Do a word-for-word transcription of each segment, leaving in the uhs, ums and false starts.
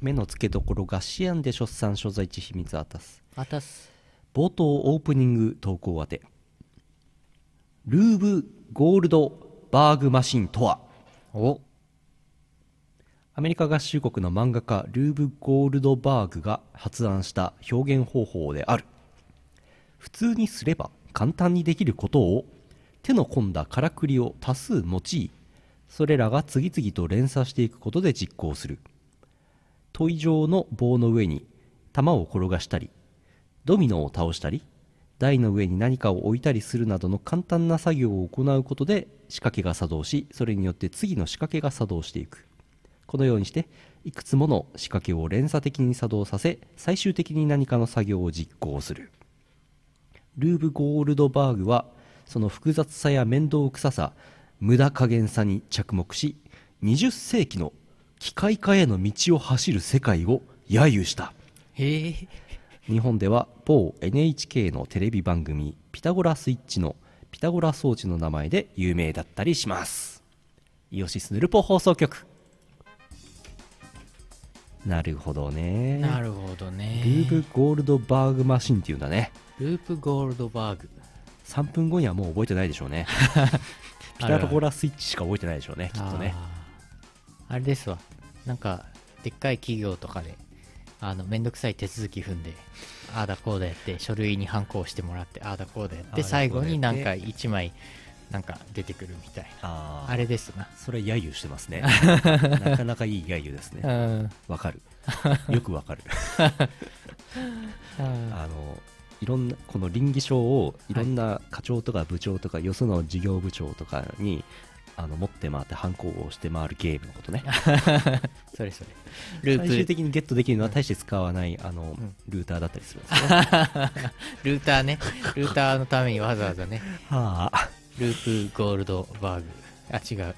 目の付けどころがシアンで出産所在地秘密あたすあたす冒頭オープニング投稿宛てルーブ・ゴールド・バーグマシンとはおアメリカ合衆国の漫画家ルーブ・ゴールドバーグが発案した表現方法である。普通にすれば簡単にできることを手の込んだからくりを多数用い、それらが次々と連鎖していくことで実行する。問い状の棒の上に玉を転がしたり、ドミノを倒したり、台の上に何かを置いたりするなどの簡単な作業を行うことで仕掛けが作動し、それによって次の仕掛けが作動していく。このようにしていくつもの仕掛けを連鎖的に作動させ、最終的に何かの作業を実行する。ルーブ・ゴールドバーグはその複雑さや面倒くささ、無駄加減さに着目し、にじゅっ世紀の機械化への道を走る世界を揶揄した。へえ。日本では某 エヌエイチケー のテレビ番組ピタゴラスイッチのピタゴラ装置の名前で有名だったりします。イオシスヌルポ放送局。なるほどね。なるほどね。ルーブ・ゴールドバーグマシンっていうんだね。ループ・ゴールドバーグ。さんぷんごにはもう覚えてないでしょうね。ピタゴラスイッチしか覚えてないでしょうね、きっとね。あれですわ。なんかでっかい企業とかであのめんどくさい手続き踏んで、ああだこうだやって書類にハンコをしてもらって、ああだこうだやって最後になんかいちまいなんか出てくるみたいな。 あ, あれですな。それ揶揄してますね。なかなかいい揶揄ですね。わかる。よくわかる。あのいろんなこの稟議書をいろんな課長とか部長とかよその事業部長とかにあの持って回ってハンコをして回るゲームのことね。それそれ。ループ最終的にゲットできるのは大して使わない、うん、あのルーターだったりするんですね。ルーターね。ルーターのためにわざわざね。はあ。ループゴールドバーグ、あ違う、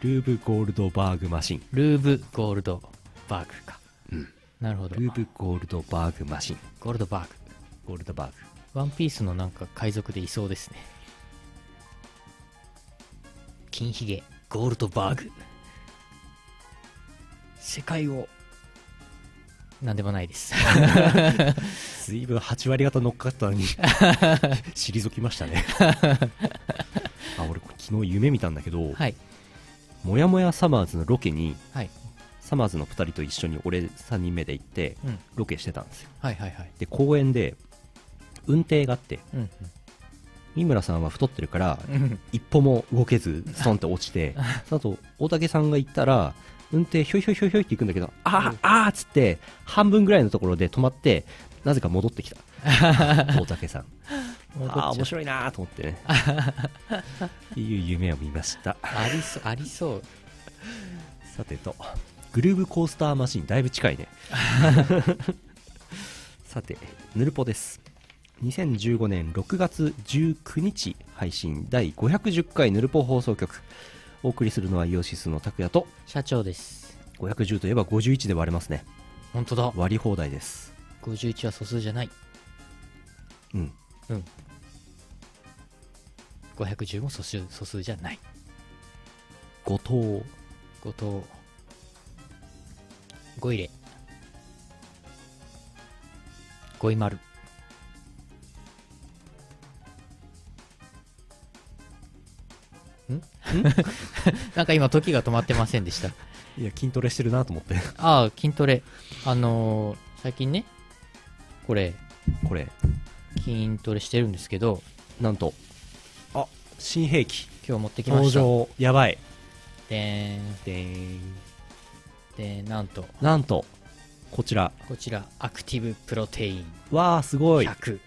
ルーブゴールドバーグマシン、ルーブゴールドバーグか、うん、なるほど、ルーブゴールドバーグマシン、ゴールドバーグ、ゴールドバーグ、ワンピースのなんか海賊でいそうですね。金ひげゴールドバーグ、世界をなんでもないです。随分はち割方乗っかったのに退きましたね。あ、俺昨日夢見たんだけど、はい、もやもやサマーズのロケに、はい、サマーズのふたりと一緒に俺さんにんめで行って、うん、ロケしてたんですよ、はいはいはい、で公園で運転があって、うんうん、三村さんは太ってるから、うん、一歩も動けずストンって落ちてその後大竹さんが行ったら運転ひょいひょいひょいひょいって行くんだけど、あーあーっつって半分ぐらいのところで止まって、なぜか戻ってきた。大竹さんあー面白いなーと思ってね。っていう夢を見ました。ありそう、ありそう。さてとグルーブコースターマシン、だいぶ近いね。さてヌルポです。にせんじゅうごねんろくがつじゅうくにち配信だいごひゃくじゅっかいヌルポ放送局、お送りするのはイオシスの拓也と社長です。ごひゃくじゅうといえばごじゅういちで割れますね。本当だ、割り放題です。ごじゅういちは素数じゃない。うんうん、ごひゃくじゅうも素数、素数じゃない。ご等、ご等、ご入れ、ごい丸、んなんか今時が止まってませんでした。いや筋トレしてるなと思って。ああ筋トレ、あのー、最近ねこれこれ筋トレしてるんですけど、なんとあ新兵器今日持ってきました。登場、やばい。でーんでーんでーん、なんとなんとこちらこちらアクティブプロテイン。わあすごい。ひゃく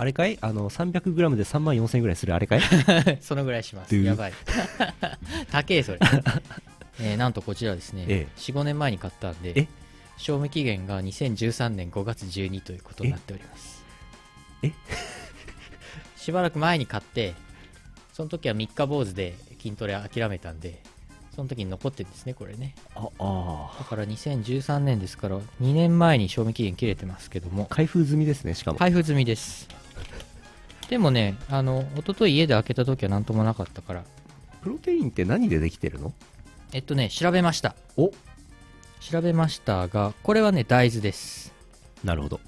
あれかい、あの さんびゃくグラム でさんまんよんせんえんぐらいするあれかい。そのぐらいします。やばい。高えそれ。えー、なんとこちらですね、ええ、よん、ごねんまえに買ったんで、賞味期限がにせんじゅうさんねんごがつじゅうににちということになっております。えしばらく前に買って、その時はみっか坊主で筋トレ諦めたんで、その時に残ってるんですねこれね。ああ、だからにせんじゅうさんねんですからにねんまえに賞味期限切れてますけども、開封済みですね。しかも開封済みです。でもね、あの一昨日家で開けた時は何ともなかったから。プロテインって何でできてるの？えっとね、調べました。お、調べましたが、これはね大豆です。なるほど。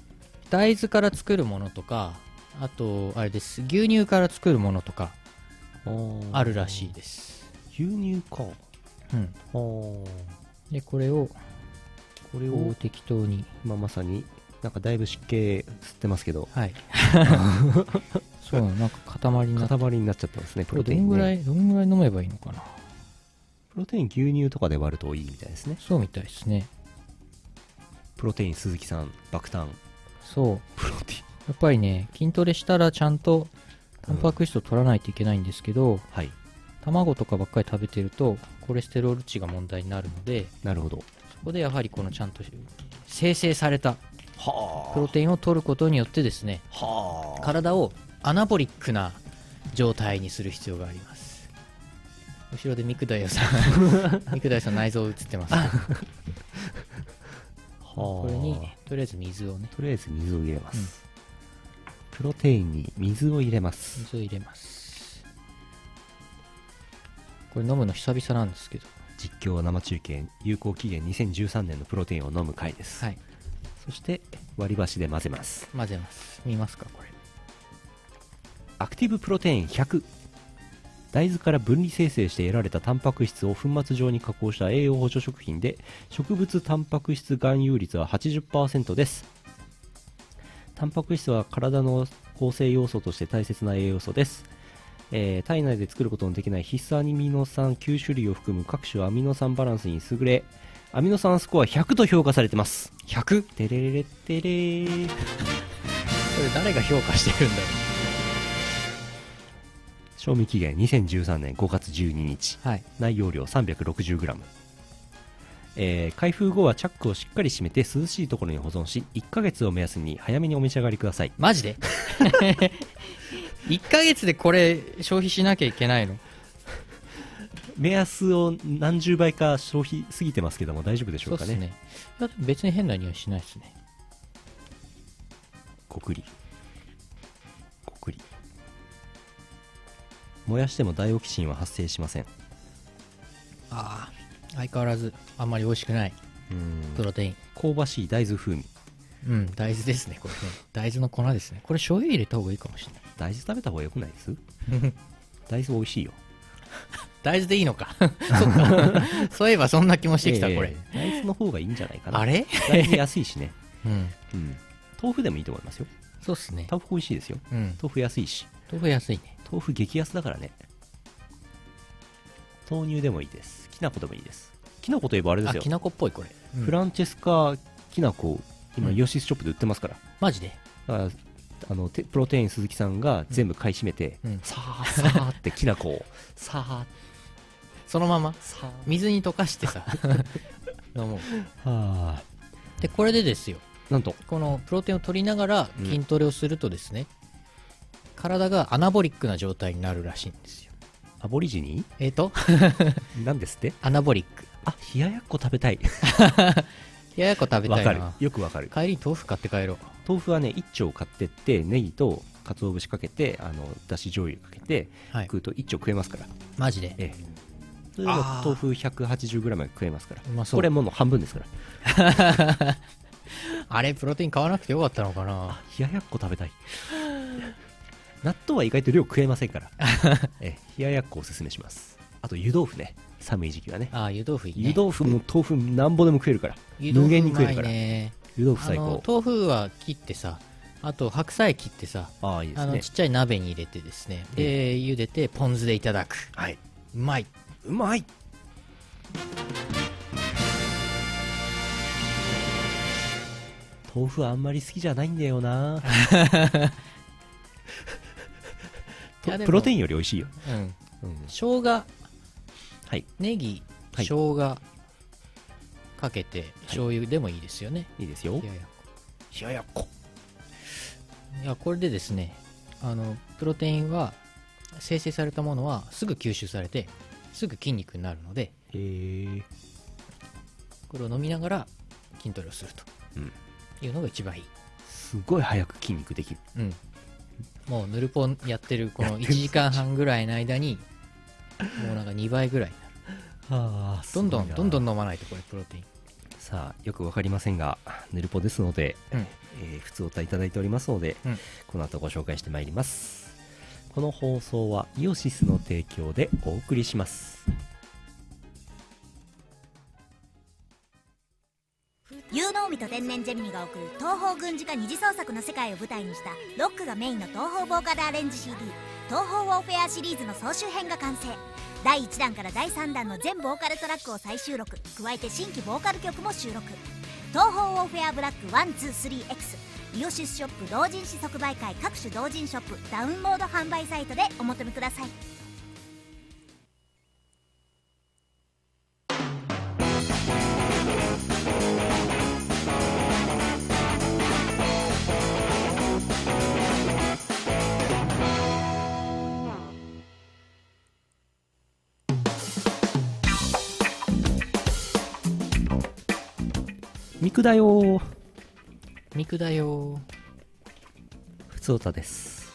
大豆から作るものとか、あとあれです、牛乳から作るものとかあるらしいです。牛乳か。うん。おでこれをこれを適当に、まあ、まさになんかだいぶ湿気吸ってますけど、はいそうなんか塊になっ塊になっちゃったんですね。プロテイン、ね、どんぐらいどんぐらい飲めばいいのかな。プロテイン牛乳とかで割るといいみたいですね。そうみたいですね。プロテイン鈴木さん爆誕。そうプロテインやっぱりね、筋トレしたらちゃんとタンパク質を取らないといけないんですけど、うん、はい、卵とかばっかり食べてるとコレステロール値が問題になるので、なるほど、そこでやはりこのちゃんと生成されたプロテインを取ることによってですね、はあ、体をアナボリックな状態にする必要があります。後ろでミクダイさんミクダイさん内臓映ってますこれにとりあえず水をねとりあえず水を入れます、うん、プロテインに水を入れます。水を入れます。これ飲むの久々なんですけど、実況生中継有効期限にせんじゅうさんねんのプロテインを飲む回です。はい。そして割り箸で混ぜます。混ぜます。見ますか。これアクティブプロテインひゃく、大豆から分離生成して得られたタンパク質を粉末状に加工した栄養補助食品で、植物タンパク質含有率は はちじゅっパーセント です。タンパク質は体の構成要素として大切な栄養素です。えー、体内で作ることのできない必須アミノ酸きゅうしゅるいを含む各種アミノ酸バランスに優れ、アミノ酸スコアひゃくと評価されてます。 ひゃく? てれれてれーこれ誰が評価してるんだろう。賞味期限にせんじゅうさんねんごがつじゅうににち、はい、内容量 さんびゃくろくじゅうグラム、えー、開封後はチャックをしっかり閉めて涼しいところに保存し、いっかげつを目安に早めにお召し上がりください。マジでいっかげつでこれ消費しなきゃいけないの目安を何十倍か消費過ぎてますけども大丈夫でしょうかね。そうですね。別に変な匂いしないですね。こくりこくり。燃やしてもダイオキシンは発生しません。ああ、相変わらずあんまり美味しくない。うん、プロテイン香ばしい大豆風味。うん、大豆ですねこれね大豆の粉ですね。これ醤油入れた方がいいかもしれない。大豆食べた方がよくないです大豆美味しいよ大豆でいいのかそっかそういえばそんな気もしてきた、えー、これ大豆の方がいいんじゃないかな。あれ大豆安いしねうん、うん、豆腐でもいいと思いますよ。そうっすね。豆腐美味しいですよ、うん、豆腐安いし。豆腐安いね。豆腐激安だからね。豆乳でもいいです。きな粉でもいいです。きな粉といえばあれですよ。あ、きな粉っぽいこれ、うん、フランチェスカきな粉今ヨシスショップで売ってますから。マジで。だからあのプロテイン鈴木さんが全部買い占めて、うん、さあさあってきな粉をさあそのまま水に溶かしてさ飲もう。はあ。でこれでですよ、なんとこのプロテインを取りながら筋トレをするとですね、うん、体がアナボリックな状態になるらしいんですよ。アボリジニー？えーと何ですって。アナボリック。あ、冷ややっこ食べたい冷ややっこ食べたいな。わかる、よくわかる。帰りに豆腐買って帰ろう。豆腐はねいっ丁買ってってネギと鰹節かけて、あのだし醤油かけて、はい、食うといっ丁食えますから。マジで。ええ、それで豆腐 ひゃくはちじゅうグラム 食えますから。まあ、これもう半分ですからあれプロテイン買わなくてよかったのかな。冷ややっこ食べたい納豆は意外と量食えませんからええ、冷ややっこおすすめします。あと湯豆腐ね、寒い時期はね。ああ、湯豆腐いいね。湯豆腐も豆腐なんぼでも食えるから、無限に食えるから。湯豆腐最高。豆腐は切ってさ、あと白菜切ってさ、ああいいですね。あのちっちゃい鍋に入れてですね、で茹でてポン酢でいただく。はい、うまい。うまい。豆腐はあんまり好きじゃないんだよなプロテインより美味しいよ。うん、生姜、はい、ネギ、生姜かけて、はい、醤油でもいいですよね。いいですよ。冷ややっこ。いや、これでですね、あのプロテインは生成されたものはすぐ吸収されてすぐ筋肉になるので、へ、これを飲みながら筋トレをすると、うん、いうのが一番いい。すごい早く筋肉できる。うん、もうヌルポンやってるこのいちじかんはんぐらいの間にもうなんかにばいぐらいになる。はあ、どんどんどんどん飲まないとこれプロテイン。さあよくわかりませんがヌルポですので、うんえー、普通お答えいただいておりますので、うん、この後ご紹介してまいります。この放送はイオシスの提供でお送りします。有能美と天然ジェミニが送る東方軍事化二次創作の世界を舞台にしたロックがメインの東方ボーカルアレンジ シーディー 東方ウォーフェアシリーズの総集編が完成。だいいちだんからだいさんだんの全ボーカルトラックを再収録、加えて新規ボーカル曲も収録。東方ウォーフェアブラック いちにさんエックス イオシスショップ同人誌即売会各種同人ショップダウンロード販売サイトでお求めください。ミクだよミクだよふつおたです。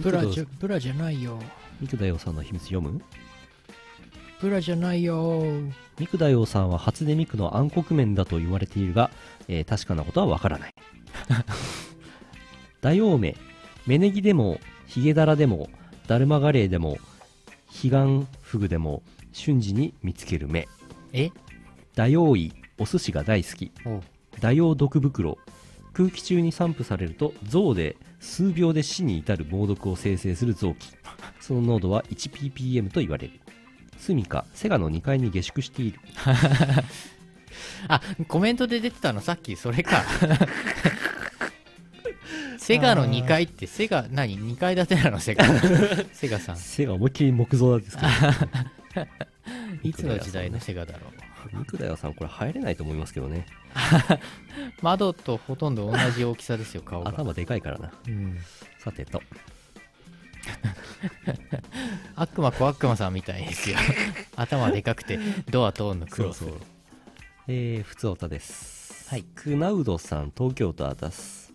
ブラじゃブラじゃないよミクだよさんの秘密読むブラじゃないよ。ミクだよさんは初音ミクの暗黒面だと言われているが、えー、確かなことはわからないだようめメネギでもヒゲダラでもダルマガレーでもヒガンフグでも瞬時に見つける目えだよいお寿司が大好き。ダヨウ毒袋。空気中に散布されると象で数秒で死に至る猛毒を生成する臓器。その濃度はいちピーピーエム と言われる。スミカ、セガのにかいに下宿しているあ、コメントで出てたのさっきそれかセガのにかいってセガ何にかい建てなのセガセガさんセガ思いっきり木造なんですけど、ね、いつの時代のセガだろう。ミクダヨさんこれ入れないと思いますけどね窓とほとんど同じ大きさですよ顔が頭でかいからな、うん、さてと悪魔小悪魔さんみたいですよ頭でかくてドア通んの苦労する。えーふつおたです。はい。クナウドさん東京都あたす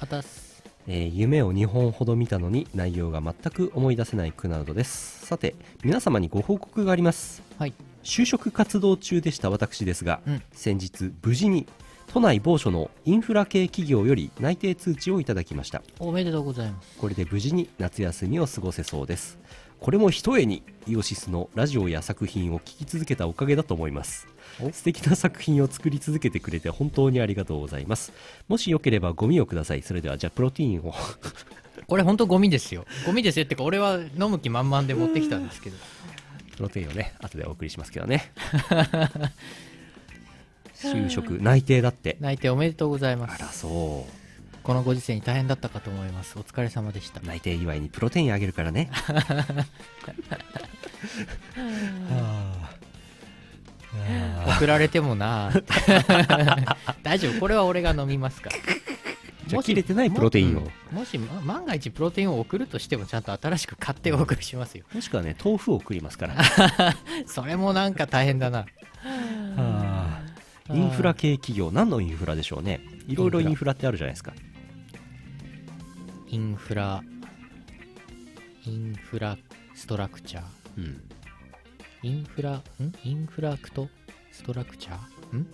あたす。えー、夢をにほんほど見たのに内容が全く思い出せないクナウドです。さて皆様にご報告があります。はい。就職活動中でした私ですが、うん、先日無事に都内某所のインフラ系企業より内定通知をいただきました。おめでとうございます。これで無事に夏休みを過ごせそうです。これもひとえにイオシスのラジオや作品を聴き続けたおかげだと思います。素敵な作品を作り続けてくれて本当にありがとうございます。もしよければゴミをください。それではじゃあプロテインをこれ本当ゴミですよゴミですよってか俺は飲む気満々で持ってきたんですけどプロテインをね後でお送りしますけどね就職内定だって内定おめでとうございます。あらそうこのご時世に大変だったかと思います。お疲れ様でした。内定祝いにプロテインあげるからねはあ送られてもな大丈夫これは俺が飲みますからじゃあ切れてないプロテインをも し,、うんもしま、万が一プロテインを送るとしてもちゃんと新しく買ってお送りしますよ。もしくはね豆腐を送りますからそれもなんか大変だなああインフラ系企業何のインフラでしょうね。いろいろインフラってあるじゃないですか。インフラインフラストラクチャー、うん、インフラんインフラクトストラクチャーんん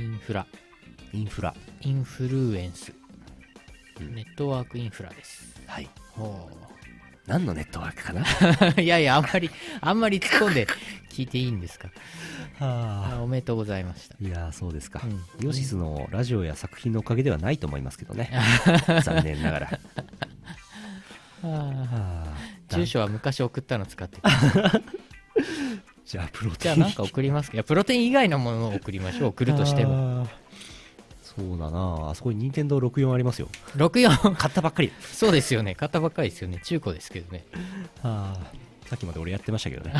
インフラインフラインフルエンス、うん、ネットワークインフラです。はいほう何のネットワークかないやいやあんまりあんまり突っ込んで聞いていいんですかはあおめでとうございました。いやそうですか、うん、イオシスのラジオや作品のおかげではないと思いますけどね残念ながらはあ、はあ、住所は昔送ったの使ってじゃあプロテインじゃあなんか送りますか。いやプロテイン以外のものを送りましょう送るとしても。そうだなあそこに ニンテンドーろくじゅうよん ありますよ。ろくじゅうよん 買ったばっかりそうですよね買ったばっかりですよね中古ですけどねはあさっきまで俺やってましたけどね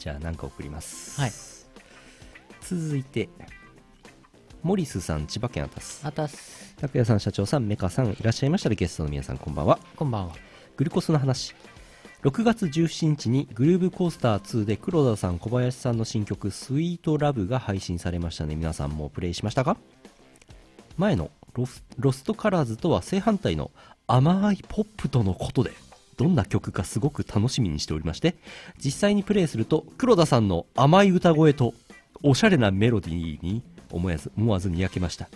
じゃあ何か送ります、はい、続いてモリスさん千葉県あたすあたす。拓也さん社長さんメカさんいらっしゃいましたらゲストの皆さんこんばんは。こんばんは。グルコスの話ろくがつじゅうしちにちにグルーブコースターツーで黒田さん小林さんの新曲スイートラブが配信されましたね。皆さんもプレイしましたか。前のロス、ロストカラーズとは正反対の甘いポップとのことでどんな曲かすごく楽しみにしておりまして、実際にプレイすると黒田さんの甘い歌声とおしゃれなメロディーに思わず、思わずにやけました。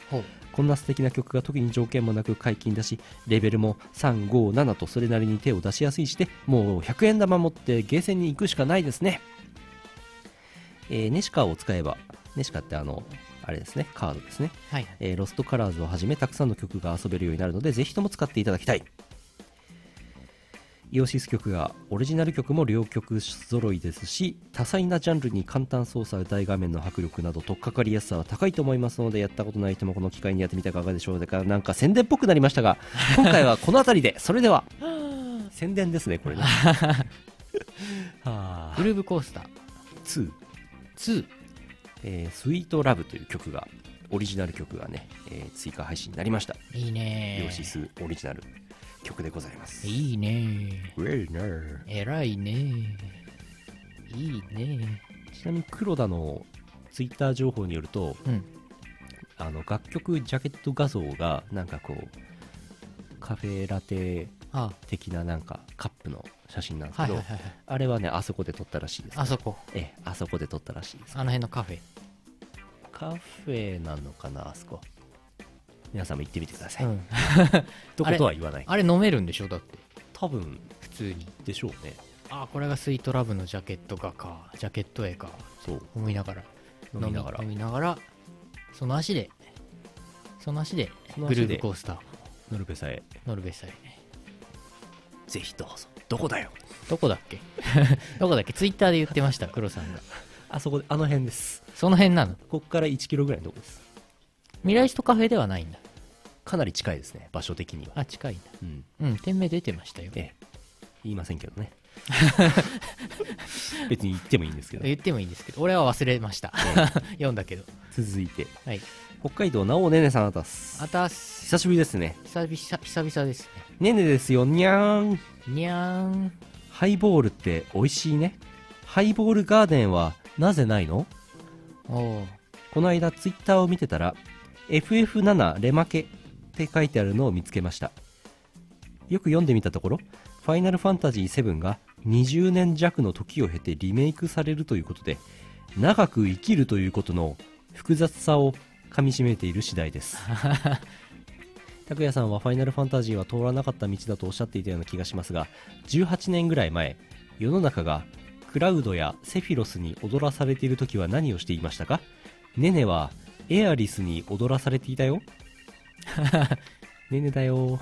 こんな素敵な曲が時に条件もなく解禁だし、レベルもさんごななとそれなりに手を出しやすいして、もうひゃくえん玉持ってゲーセンに行くしかないですね。えー、ネシカを使えば、ネシカってあのあれですね、カードですね、はい、えー、ロストカラーズをはじめたくさんの曲が遊べるようになるので、ぜひとも使っていただきたい。イオシス曲がオリジナル曲も両曲揃いですし、多彩なジャンルに簡単操作、大画面の迫力など取っかかりやすさは高いと思いますので、やったことない人もこの機会にやってみてはいかがでしょうか。なんか宣伝っぽくなりましたが今回はこの辺りで。それでは宣伝ですね、これね。グルーブコースターツー、ツー、えー、スイートラブという曲が、オリジナル曲がね、えー、追加配信になりました。いいね、イオシスオリジナル曲でございます。いいねー、いいねー、えらいねー、いいねー。ちなみに黒田のツイッター情報によると、うん、あの楽曲ジャケット画像がなんかこうカフェラテ的ななんかカップの写真なんですけど、はいはいはいはい、あれはねあそこで撮ったらしいです、ね、あそこ、ええ、あそこで撮ったらしいです、ね、あの辺のカフェカフェなのかな、あそこ。皆さんも行ってみてください、うん、とことは言わない。あれ、あれ飲めるんでしょ、だって多分普通にでしょうね。ああ、これがスイートラブのジャケット画か、ジャケット絵か、そう思いながら飲みながら飲みながらその足でその足でグルーブコースター乗るべさえ乗るべさえ、ぜひどうぞ。どこだよ、どこだっけどこだっけ、ツイッターで言ってました黒さんが。あそこで、あの辺です。その辺なの。ここからいちキロぐらいのとこです。未来ストカフェではないんだ。かなり近いですね、場所的には。あ、近いんだ、うん、うん、店名出てましたよ、ええ、言いませんけどね別に言ってもいいんですけど言ってもいいんですけど俺は忘れました、ええ、読んだけど。続いて、はい、北海道なおねねさん、あたすあたす。久しぶりですね。久々、久々ですね。ねねですよ、にゃーんにゃーん。ハイボールって美味しいね。ハイボールガーデンはなぜないの。お、この間ツイッターを見てたらエフエフセブン レマケって書いてあるのを見つけました。よく読んでみたところ、ファイナルファンタジーセブンがにじゅうねん弱の時を経てリメイクされるということで、長く生きるということの複雑さをかみしめている次第です拓也さんはファイナルファンタジーは通らなかった道だとおっしゃっていたような気がしますが、じゅうはちねんぐらい前、世の中がクラウドやセフィロスに踊らされている時は何をしていましたか。ネネはエアリスに踊らされていたよねねだよ。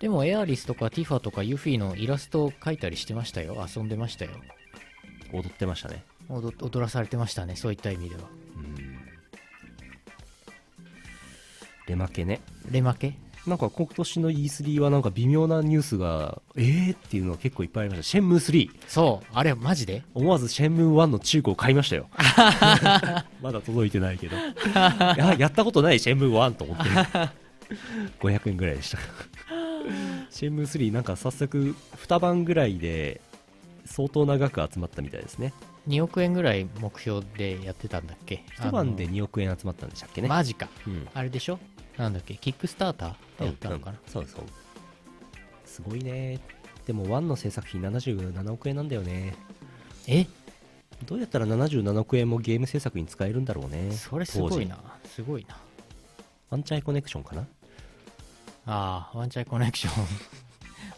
でもエアリスとかティファとかユフィのイラストを描いたりしてましたよ。遊んでましたよ。踊ってましたね。 踊, 踊らされてましたね、そういった意味では。うん、レマケね。レマケなんか今年の イースリー はなんか微妙なニュースがえーっていうのが結構いっぱいありました。シェンムースリー、そうあれマジで思わずシェンムーワンの中古を買いましたよまだ届いてないけどや, やったことないシェンムーワンと思ってごひゃくえんぐらいでしたシェンムースリーなんか早速にばんぐらいで相当長く集まったみたいですね。におくえんぐらい目標でやってたんだっけ。いちばんでにおくえん集まったんでしたっけね。マジか、うん、あれでしょ、なんだっけ、キックスターターってやったのかな、うん、そうそう、すごいね。でもワンの制作費ななじゅうななおくえんなんだよね。え、どうやったらななじゅうななおくえんもゲーム制作に使えるんだろうね。それすごいな、すごいな。ワンチャイコネクションかな。ああ、ワンチャイコネクション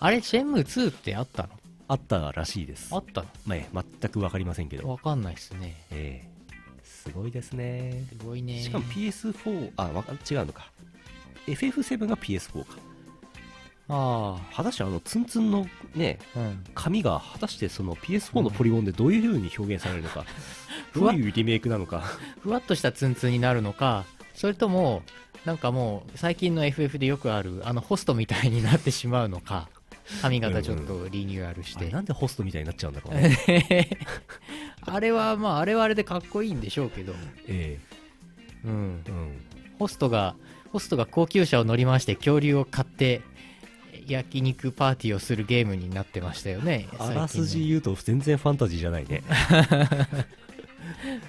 あれ、シェンムーツーってあったの。あったらしいです。あったの、まあ、全く分かりませんけど。分かんないっすね。ええー、すごいですね。すごいね。しかも ピーエスフォー、 あ、違うのか、エフエフセブン が ピーエスフォー か。ああ、果たしてあのツンツンのね、うん、紙が果たしてその ピーエスフォー のポリゴンでどういう風に表現されるのか、うん、どういうリメイクなのかふわっとしたツンツンになるのか、それともなんかもう最近の エフエフ でよくあるあのホストみたいになってしまうのか、髪型ちょっとリニューアルして、うんうん、なんでホストみたいになっちゃうんだろうねあれはまああれはあれでかっこいいんでしょうけど、ええ、うん、うん、ホストがホストが高級車を乗り回して恐竜を買って焼肉パーティーをするゲームになってましたよね。あらすじ言うと全然ファンタジーじゃないね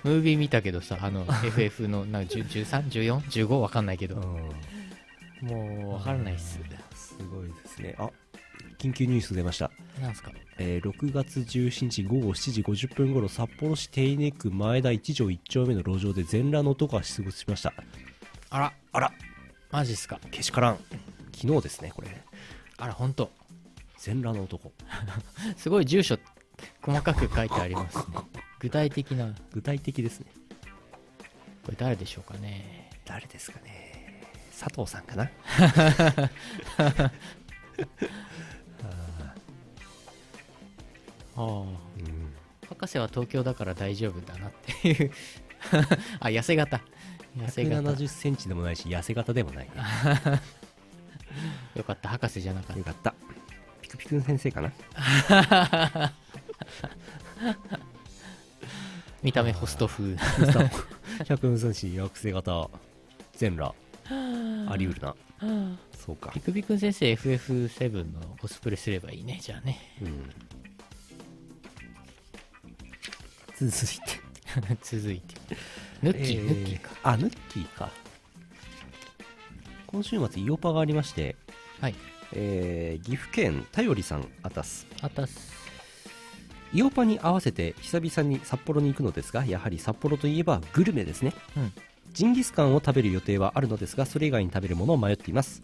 ムービー見たけどさ、あの エフエフ のなんかじゅうさん、じゅうよん、じゅうご わかんないけど、もうわからないっす。すごいですね。あ、緊急ニュース出ました。なんすか、えー、ろくがつじゅうしちにちごごしちじごじゅっぷん頃、札幌市手稲区前田いち条いち丁目の路上で全裸の男が出没しました。あらあら、マジっすか。けしからん。昨日ですねこれ。あら、ほんと全裸の男すごい住所細かく書いてありますね具体的な、具体的ですね。これ誰でしょうかね。誰ですかね。佐藤さんかなああ、うん、博士は東京だから大丈夫だなっていうあ、痩せ型、痩せ型、ひゃくななじゅっセンチでもないし痩せ型でもない、ね、よかった、博士じゃなかった。よかった、ピクピクの先生かな見た目ホスト風ひゃくよんじゅっセンチ学生型全裸ありうるなそうか、ピクピク先生 エフエフセブン のコスプレすればいいね、じゃあね、うん、続いて続いてヌッキー、えー、ヌッキーか、あ、ヌッキーか。今週末イオパがありまして、はい、えー、岐阜県たよりさん、あたすあたす。イオパに合わせて久々に札幌に行くのですが、やはり札幌といえばグルメですね、うん、ジンギスカンを食べる予定はあるのですが、それ以外に食べるものを迷っています。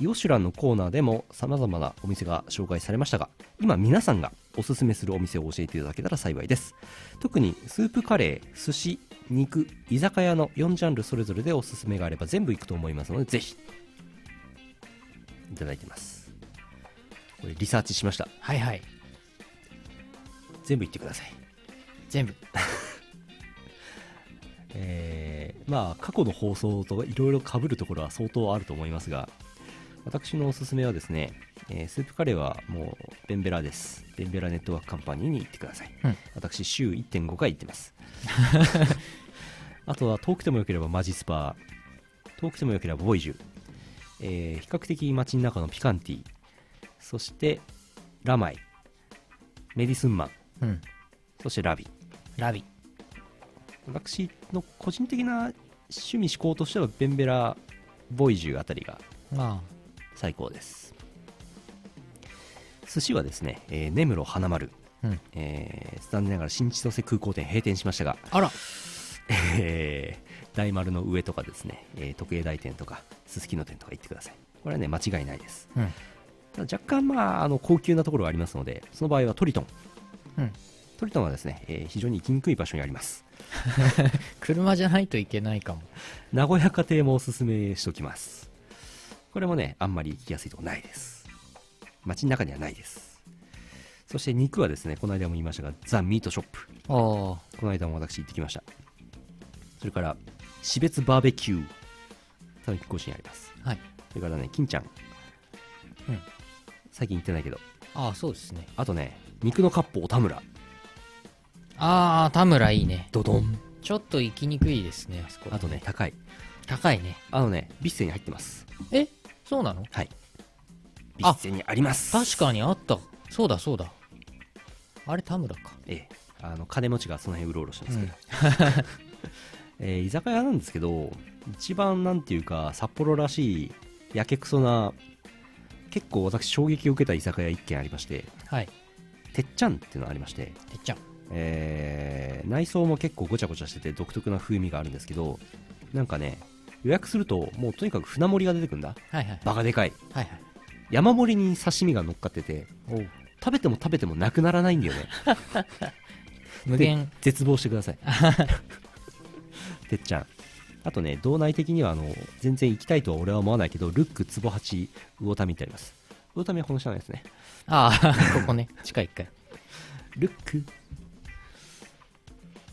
イオシュランのコーナーでも様々なお店が紹介されましたが、今皆さんがおすすめするお店を教えていただけたら幸いです。特にスープカレー、寿司、肉、居酒屋のよんジャンルそれぞれでおすすめがあれば全部行くと思いますので、ぜひいただいてます。これリサーチしました。はいはい、全部言ってください。全部、えー、まあ過去の放送といろいろ被るところは相当あると思いますが、私のおすすめはですね、えー、スープカレーはもうベンベラです。ベンベラネットワークカンパニーに行ってください、うん、私週 いってんご 回行ってますあとは遠くてもよければマジスパ、遠くてもよければボイジュ、えー、比較的街の中のピカンティ、そしてラマイ、メディスンマン、うん、そしてラビラビ。私の個人的な趣味嗜好としてはベンベラ、ボイジュあたりが最高です。寿司はですね、えー、根室花丸、うんえー、残念ながら新千歳空港店閉店しましたが、あら、えー、大丸の上とかですね、えー、特営大店とかすすきの店とか行ってください。これはね間違いないです、うん、ただ若干まああの高級なところがありますので、その場合はトリトン、うん、トリトンはですね、えー、非常に行きにくい場所にあります車じゃないといけないかも。名古屋家庭もおすすめしておきます。これもねあんまり行きやすいとこないです。街の中にはないです。そして肉はですね、この間も言いましたがザ・ミートショップ、あ、この間も私行ってきました。それから死別バーベキュー、たぬき甲子園あります、はい、それからね金ちゃん、うん、最近行ってないけど、ああそうですね。あとね肉の割烹田村、ああ田村いいね、ドドン。ちょっと行きにくいですねあそこ。あとね高い、高いね。あのねビッセに入ってます。え、そうなの。はい、ビッセにあります。確かにあった、そうだそうだ、あれ田村か。ええ、あの金持ちがその辺うろうろしてますけど、うんえー、居酒屋なんですけど、一番なんていうか札幌らしいやけくそな、結構私衝撃を受けた居酒屋一軒ありまして、はい、てっちゃんっていうのがありまして、てっちゃん、えー、内装も結構ごちゃごちゃしてて独特な風味があるんですけど、なんかね予約するともうとにかく船盛りが出てくるんだ、はいはい、バカでかい、はいはい、山盛りに刺身が乗っかってて、おう、食べても食べてもなくならないんだよね無限、絶望してくださいてっちゃん。あとね道内的にはあの全然行きたいとは俺は思わないけど、ルック壺八魚民ってあります。魚民はこの下なんですね。ああここね地下いっかいルック、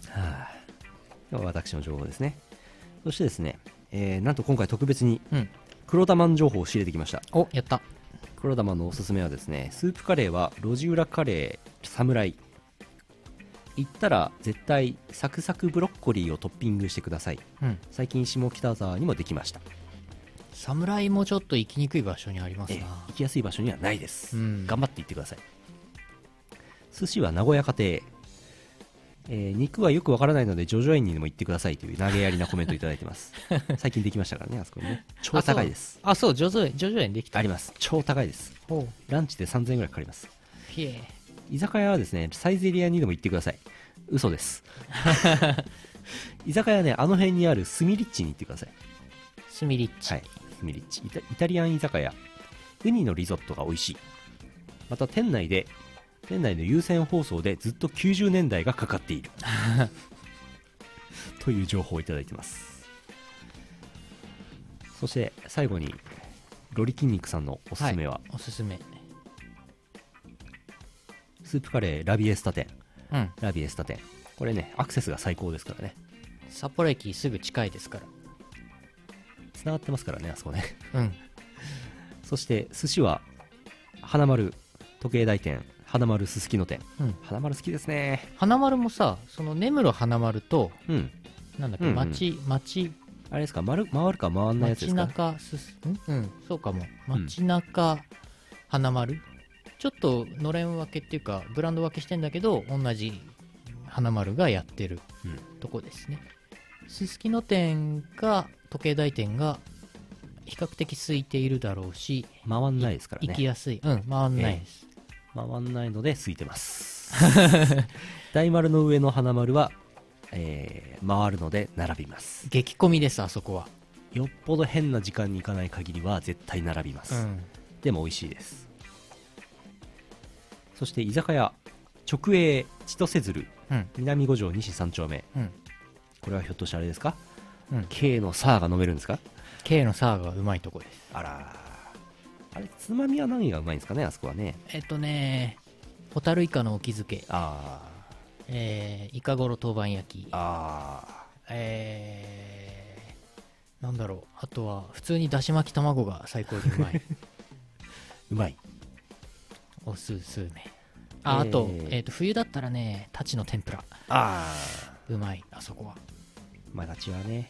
はあ、今日は私の情報ですね。そしてですね、えー、なんと今回特別に黒玉の情報を仕入れてきました、うん、おやった。黒玉のおすすめはですね、スープカレーは路地裏カレー侍、行ったら絶対サクサクブロッコリーをトッピングしてください、うん、最近下北沢にもできました。侍もちょっと行きにくい場所にありますな、えー、行きやすい場所にはないです、うん、頑張って行ってください。寿司は名古屋家庭、えー、肉はよくわからないのでジョジョ園にでも行ってくださいという投げやりなコメントいただいてます最近できましたからね、あそこにね超高いです。あ、そう、ジョジョ園、ジョジョ園できたあります。超高いです。おランチでさんぜんえんぐらいかかります。ひえ居酒屋はですね、サイゼリアにでも行ってください。嘘です居酒屋はね、あの辺にあるスミリッチに行ってください。スミリッチ、はい、スミリッチイタ、イタリアン居酒屋。ウニのリゾットが美味しい。また店内で店内の有線放送でずっときゅうじゅうねんだいがかかっているという情報をいただいてます。そして最後にロリ筋肉さんのおすすめは、はい、おすすめスープカレーラビエスタ店、うん、ラビエスタ店、これねアクセスが最高ですからね。札幌駅すぐ近いですから、つながってますからね、あそこねうんそして寿司は花丸時計台店、花丸すすきの店、うん、花丸好きですね。花丸もさ、その根室花丸と、うん、なんだっけ、うんうん、町町あれですか、丸回るか回んないやつですか、町中すすん、うん、そうかも、町中花丸、うん、ちょっとのれん分けっていうかブランド分けしてんだけど同じ花丸がやってる、うん、とこですね。すすきの店か時計台店が比較的空いているだろうし、回んないですからね、行きやすい、うん、回んないです、えー回んないので空いてます大丸の上の花丸は、えー、回るので並びます。激混みです、あそこは。よっぽど変な時間に行かない限りは絶対並びます、うん、でも美味しいです。そして居酒屋直営千歳鶴、うん、南五条西三丁目、うん、これはひょっとしてあれですか、うん、K のサーが飲めるんですか。 K のサーがうまいとこです。あら、あれつまみは何がうまいんですかね、あそこはね。えっとね、ホタルイカのお気づけ、あ、えー、イカゴロ豆板焼き、あ、えー、なんだろう、あとは普通にだし巻き卵が最高にうまい。うまい。おすすめ。あ、えー、あと、えー、と冬だったらね、タチの天ぷら。あー、うまい、あそこは。まあタチはね、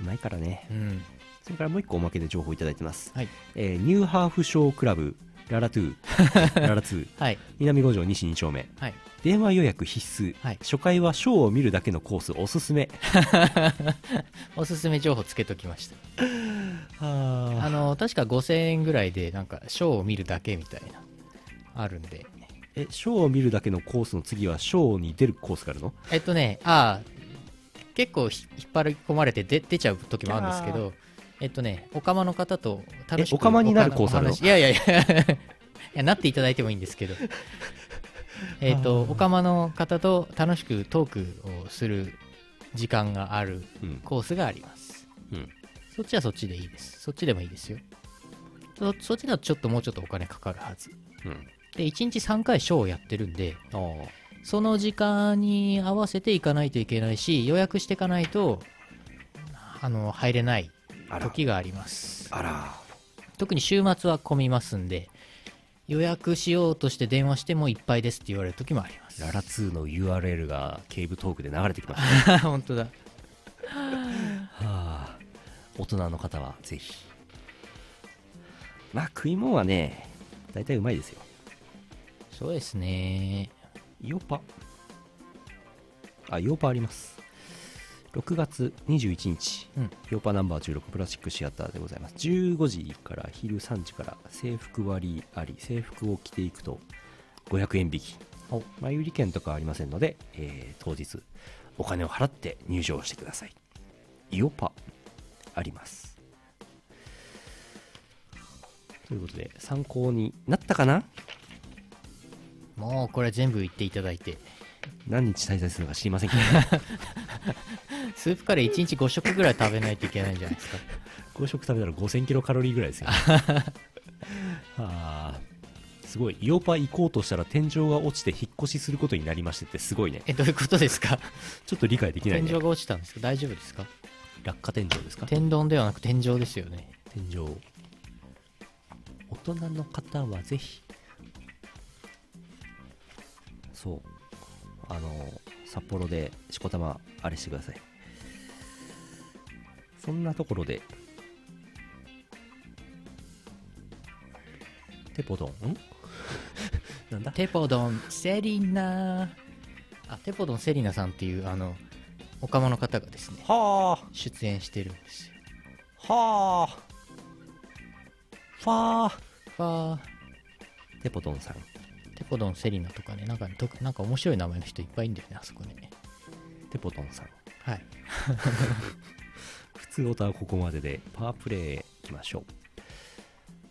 うまいからね。うん。それからもう一個おまけで情報いただいてます、はい、えー、ニューハーフショークラブララトゥーララツー、はい、南五条西に丁目、はい、電話予約必須、はい、初回はショーを見るだけのコースおすすめおすすめ情報つけときましたああの確かごせんえんぐらいでなんかショーを見るだけみたいなあるんで、えショーを見るだけのコースの次はショーに出るコースがあるの。えっとね、あ結構引っ張り込まれてで出ちゃう時もあるんですけど、えっとね、おかまの方と楽しくおかまになるコースあるの。いやいやいやいや、なっていただいてもいいんですけどえっとおかまの方と楽しくトークをする時間があるコースがあります、うんうん、そっちはそっちでいいです。そっちでもいいですよ。 そ, そっちだとちょっともうちょっとお金かかるはず、うん、でいちにちさんかいショーをやってるんで、あ、その時間に合わせていかないといけないし、予約していかないとあの入れない時があります。あら、特に週末は混みますんで、予約しようとして電話してもいっぱいですって言われる時もあります。ララツーの ユーアールエル がケーブトークで流れてきました、ね、本当だはあ、大人の方はぜひ。まあ食い物はね大体うまいですよ。そうですね。ヨーパ、あ、ヨーパあります。ろくがつにじゅういちにち、うん、ヨーパナンバーじゅうろくプラスチックシアターでございます。じゅうごじから昼さんじから制服割あり、制服を着ていくとごひゃくえん引き、前売り券とかありませんので、えー、当日お金を払って入場してください。ヨーパありますということで、参考になったかな。もうこれ全部言っていただいて何日滞在するのか知りませんけどスープカレーいちにちごしょくぐらい食べないといけないんじゃないですかご食食べたらごせんキロカロリーぐらいですよ、ね、あ、すごい。イオパ行こうとしたら天井が落ちて引っ越しすることになりましてってすごいね。え、どういうことですかちょっと理解できないね。天井が落ちたんですか。大丈夫ですか。落下天井ですか。天丼ではなく天井ですよね。天井。大人の方はぜひ。そう、あの札幌でしこたまあれしてください。そんなところでテポドンんなんだテポドンセリナあテポドンセリナさんっていうあのおかまの方がですね、はあ、出演してるんですよ。はあ、ファーファーテポドンさん、テポドンセリナとかね、なんかね、となんか面白い名前の人いっぱいいるんだよね、あそこね。テポドンさん、はい普通オタはここまででパワープレイいきましょ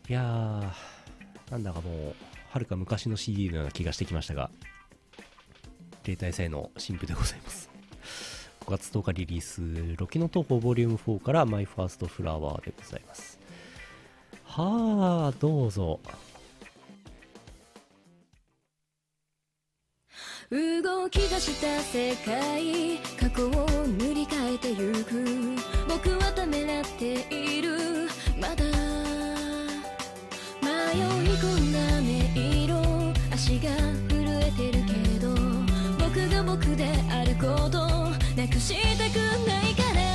う。いやー、なんだかもうはるか昔の シーディー のような気がしてきましたが、例大祭の新譜でございます。ごがつとおかリリース、ロキの投稿 ボリュームフォー からマイファーストフラワーでございます。はあ、どうぞ。動き出した世界、過去を塗り替えてゆく、僕はためらっている、まだ迷い込んだ音色、足が震えてるけど、僕が僕であることなくしたくないから、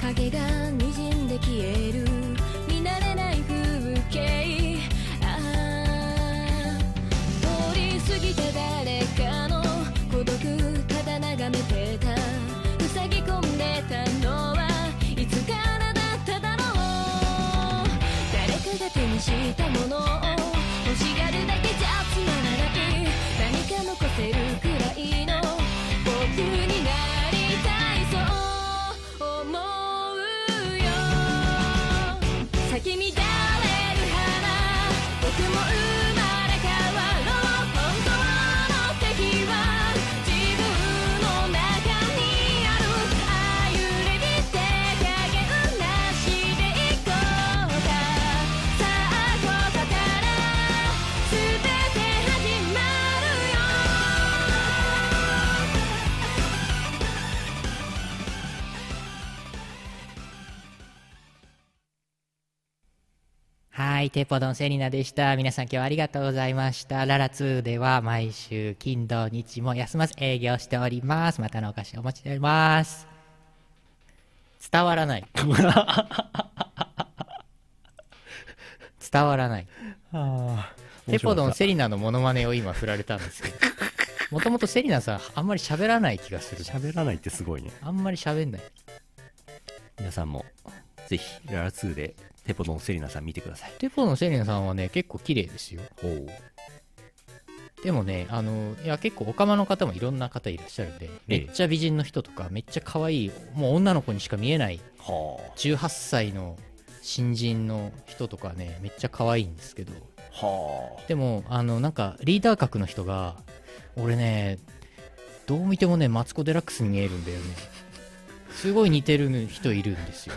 影が滲んで消える、見慣れない風景、ああ通り過ぎた誰かの孤独、ただ眺めてた、塞ぎ込んでたのはいつからだっただろう、誰かが手にしたものを欲しがるだけじゃつまらなき、何か残せるくらいの僕になりたい、そう咲き乱れる花、僕も生まれ変わろう、本当の敵は自分の中にある、歩みで影をなしていこうか、さあここから全て始まるよ。はい、テポドンセリナでした。皆さん今日はありがとうございました。ララツーでは毎週金土日も休まず営業しております。またのお菓子をお持ちしております。伝わらない伝わらない。あ、テポドンセリナのモノマネを今振られたんですけどもともとセリナさんあんまり喋らない気がする。喋らないってすごいね。あんまり喋んない。皆さんもぜひララツーでテポドンセリナさん見てください。テポドンセリナさんはね、結構綺麗ですよ。おでもね、あのいや結構オカマの方もいろんな方いらっしゃるんで、ええ、めっちゃ美人の人とか、めっちゃ可愛い、もう女の子にしか見えないじゅうはっさいの新人の人とかね、めっちゃ可愛いんですけど、はでもあのなんかリーダー格の人が、俺ねどう見てもねマツコ・デラックスに見えるんだよね。すごい似てる人いるんですよ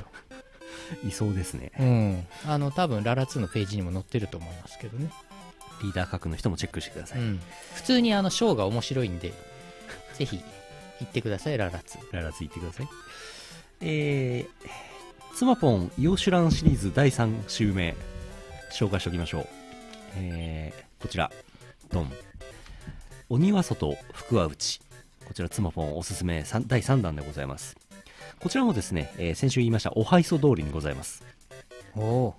いそうですね。うん、あの多分ララツーのページにも載ってると思いますけどね。リーダー格の人もチェックしてください、うん、普通にあのショーが面白いんでぜひ行ってください。ララツー、ララツー行ってください。えー、ツマポンヨシュランシリーズだいさんしゅうめ紹介しておきましょう。えー、こちらドン、鬼は外福は内、こちらツマポンおすすめだいさんだんでございます。こちらもですね、えー、先週言いましたおはいそ通りにございます。おー、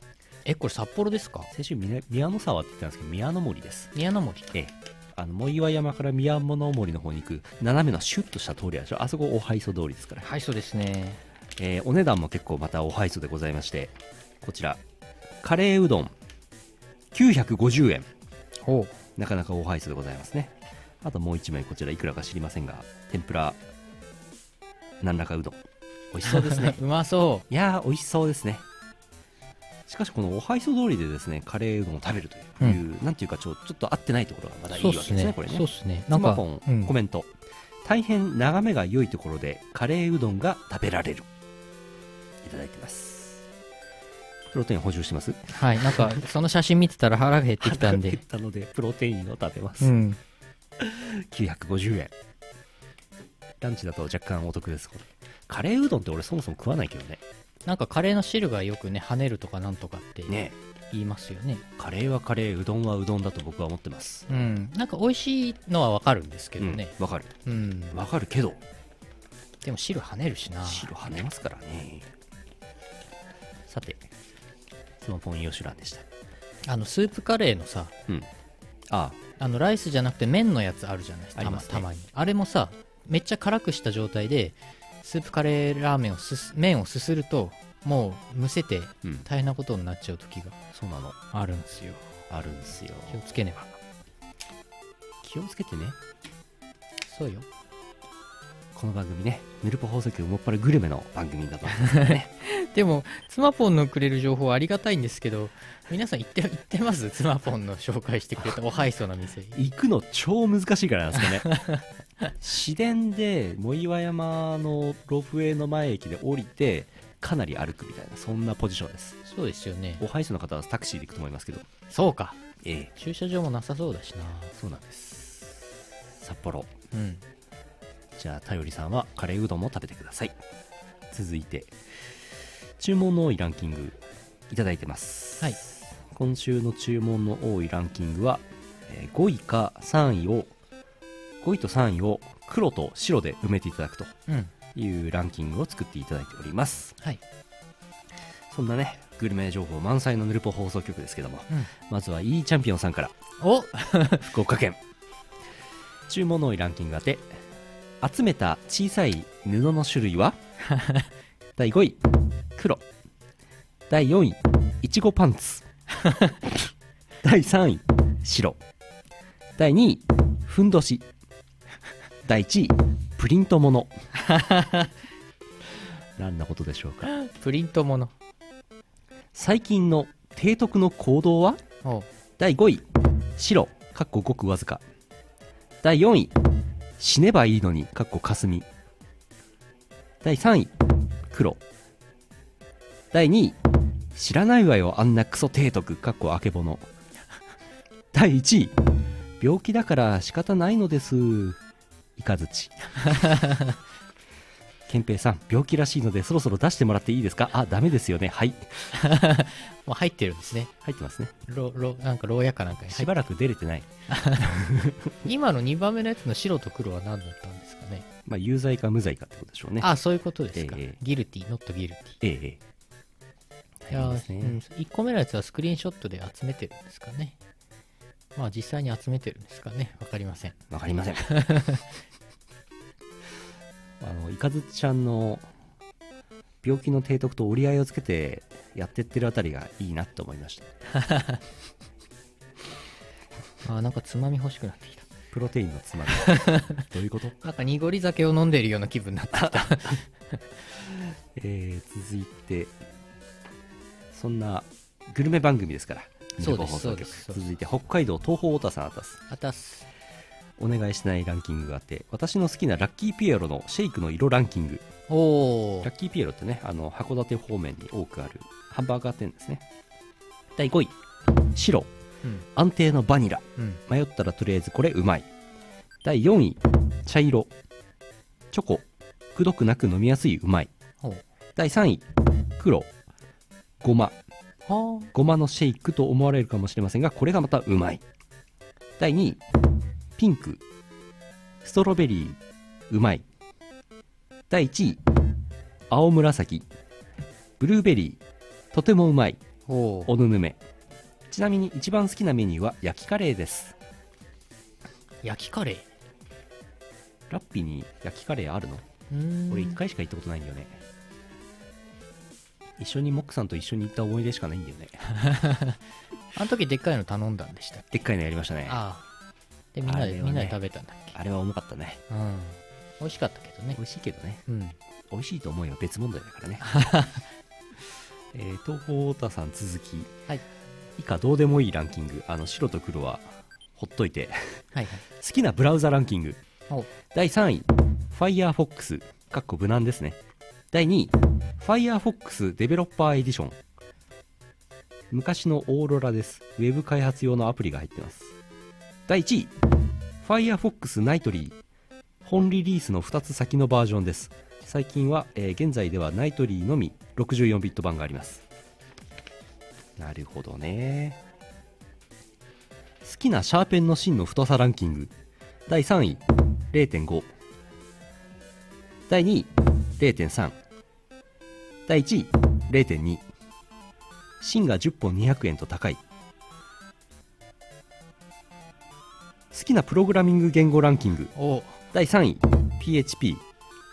えこれ札幌ですか。先週宮の沢って言ったんですけど、宮の森です。宮の森、ええ、あの藻岩山から宮の森の方に行く斜めのシュッとした通りあるでしょ。あそこおはいそ通りですから。はい、そうですね、えー、お値段も結構またおはいそでございまして、こちらカレーうどんきゅうひゃくごじゅうえん。おなかなかおはいそでございますね。あともういちまいこちらいくらか知りませんが、天ぷらなんらかうどん、美味しそうですねうまそう。いやー美味しそうですね。しかしこのおはいそ通りでですね、カレーうどんを食べるという、うん、なんていうかちょ、ちょっと合ってないところがまだいいわけですね。これね、そうですね。なんかコメント、うん、大変眺めが良いところでカレーうどんが食べられる、いただいてます。プロテイン補充してます。はい、なんかその写真見てたら腹が減ってきたんで、減ったのでプロテインを食べます、うん、きゅうひゃくごじゅうえん。ランチだと若干お得です。これカレーうどんって俺そもそも食わないけどね。なんかカレーの汁がよくね跳ねるとかなんとかって言いますよ ね, ねカレーはカレー、うどんはうどんだと僕は思ってます。うん、なんか美味しいのは分かるんですけどね。わ、うん、かるわ、うん、かるけど、でも白跳ねるしな。白跳ねますからね。さて、スマポンヨシュランでした。あのスープカレーのさ、うん、ああ、あのライスじゃなくて麺のやつあるじゃないですか。ありますね。たまにあれもさ、めっちゃ辛くした状態でスープカレーラーメンをすす麺をすするともうむせて大変なことになっちゃう時が、そうなの、あるんですよ。あるんですよ。気をつけねば。気をつけてね。そうよ。この番組ね、ぬるぽ宝石もっぱらグルメの番組だと思うんですけどね。でもつまぽんのくれる情報ありがたいんですけど、皆さん行って行ってます？つまぽんの紹介してくれたおはいそうな店。行くの超難しいからなんですかね。市電で藻岩山のロープウェイの前駅で降りてかなり歩くみたいな、そんなポジションです。そうですよね。おはいそうの方はタクシーで行くと思いますけど。そうか、ええ、駐車場もなさそうだしな。そうなんです、札幌。うん、じゃあ頼りさんはカレーうどんも食べてください。続いて注文の多いランキングいただいてます、はい、今週の注文の多いランキングは、えー、ごいかさんいをごいとさんいを黒と白で埋めていただくというランキングを作っていただいております、うん、はい、そんなねグルメ情報満載のヌルポ放送局ですけども、うん、まずは E チャンピオンさんからお福岡県注文の多いランキング当て、集めた小さい布の種類はだいごい黒、だいよんいいちごパンツだいさんい白、だいにいふんどし、だいいちいプリントもの。何のことでしょうか。プリントもの。最近の提督の行動はだいごい白かっこごくわずか、だいよんい死ねばいいのにかっこかすみ、だいさんい黒、だいにい知らないわよあんなクソ提督かっこあけぼの、だいいちい病気だから仕方ないのですイカズチ。憲兵さん病気らしいのでそろそろ出してもらっていいですか。あ、ダメですよね、はい。もう入ってるんですね。入ってますね。ろろなんか牢屋かなんかにしばらく出れてない。今のにばんめのやつの白と黒は何だったんですかね。まあ、有罪か無罪かってことでしょうね。あ、そういうことですか、えー、ギルティノットギルティ、ええー、いや、ね、うん、いっこめのやつはスクリーンショットで集めてるんですかね。まあ実際に集めてるんですかね。わかりません、わかりません。あのイカズちゃんの病気の提督と折り合いをつけてやってってるあたりがいいなと思いました。あ、なんかつまみ欲しくなってきた。プロテインのつまみ。どういうこと。なんか濁り酒を飲んでいるような気分になってきた。、えー、続いてそんなグルメ番組ですから。そうですそうです。続いて北海道東方太田さん、あたすあたすお願いしないランキングがあって、私の好きなラッキーピエロのシェイクの色ランキング。おー、ラッキーピエロってね、あの函館方面に多くあるハンバーガー店ですね。だいごい白、うん、安定のバニラ、うん、迷ったらとりあえずこれうまい。だいよんい茶色チョコ、くどくなく飲みやすいうまい。だいさんい黒ごま、ごまのシェイクと思われるかもしれませんがこれがまたうまい。だいにいピンク、ストロベリー、うまい。だいいちい、青紫、ブルーベリー、とてもうまい、おぬぬめ。ちなみに一番好きなメニューは焼きカレーです。焼きカレー？ラッピーに焼きカレーあるの？うーん、俺いっかいしか行ったことないんだよね。一緒にモックさんと一緒に行った思い出しかないんだよね。あの時でっかいの頼んだんでしたっけ？でっかいのやりましたね。ああ、でみんなで、ね、みんなで食べたんだっけ。あれは重かったね、うん、美味しかったけどね。美味しいけどね、うん、美味しいと思えば別問題だからね。、えー、東方太田さん続き、はい、以下どうでもいいランキング、あの白と黒はほっといて。はい、はい、好きなブラウザランキング。だいさんい Firefox かっこ無難ですね。だいにい Firefox デベロッパーエディション、昔のオーロラです。ウェブ開発用のアプリが入ってます。だいいちい Firefox Nightly、 本リリースのふたつ先のバージョンです。最近は、えー、現在では Nightly のみろくじゅうよんビット版があります。なるほどね。好きなシャーペンの芯の太さランキング。だいさんい れいてんご、だいにい れいてんさん、 だいいちい れいてんに、 芯がじゅっぽんにひゃくえんと高い。好きなプログラミング言語ランキングだいさんい ピーエイチピー、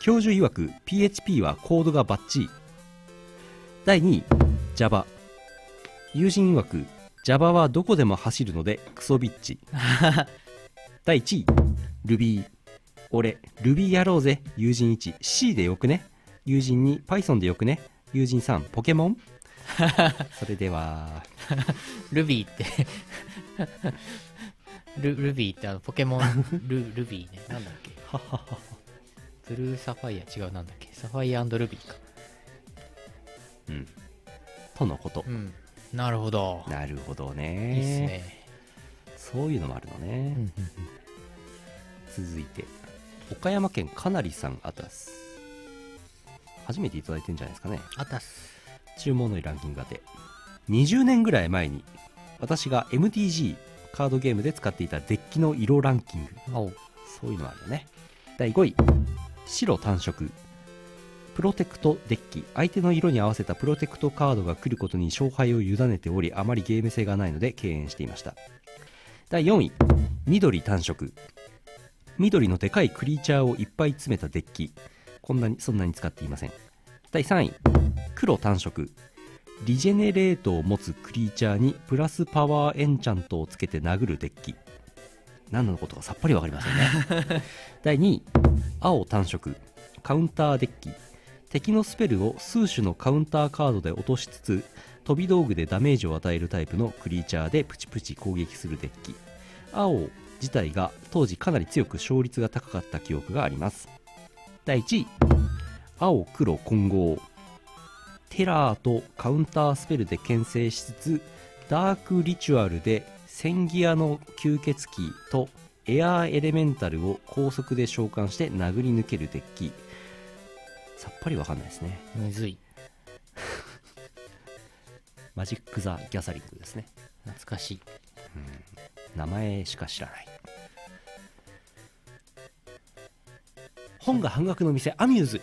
教授曰く ピーエイチピー はコードがバッチリ。だいにい Java、 友人曰く Java はどこでも走るのでクソビッチ。だいいちい Ruby、 俺 Ruby やろうぜ。友人 いちシー でよくね。友人 にパイソン でよくね。友人 さん ポケモン。それではRuby ってル, ルビーってあのポケモン ル, ルビーね、なんだっけブルーサファイア、違う、なんだっけサファイア&ルビーか、うんとのこと、うん、なるほどなるほどね、いいっすね、そういうのもあるのね、うん、続いて岡山県かなりさん、あたす、初めていただいてるんじゃないですかね、あたす、注文のいいランキング当て。にじゅうねんぐらい前に私が エムティージーカードゲームで使っていたデッキの色ランキング、そういうのあるよね。だいごい白単色、プロテクトデッキ、相手の色に合わせたプロテクトカードが来ることに勝敗を委ねており、あまりゲーム性がないので敬遠していました。だいよんい緑単色、緑のでかいクリーチャーをいっぱい詰めたデッキ、こんなにそんなに使っていません。だいさんい黒単色、リジェネレートを持つクリーチャーにプラスパワーエンチャントをつけて殴るデッキ、何のことかさっぱりわかりませんね。だいにい青単色、カウンターデッキ、敵のスペルを数種のカウンターカードで落としつつ飛び道具でダメージを与えるタイプのクリーチャーでプチプチ攻撃するデッキ、青自体が当時かなり強く勝率が高かった記憶があります。だいいちい青黒混合、テラーとカウンタースペルで牽制しつつダークリチュアルで千ギアの吸血鬼とエアーエレメンタルを高速で召喚して殴り抜けるデッキ、さっぱりわかんないですね、むずい。マジック・ザ・ギャザリングですね、懐かしい、うん、名前しか知らない。本が半額の店アミューズ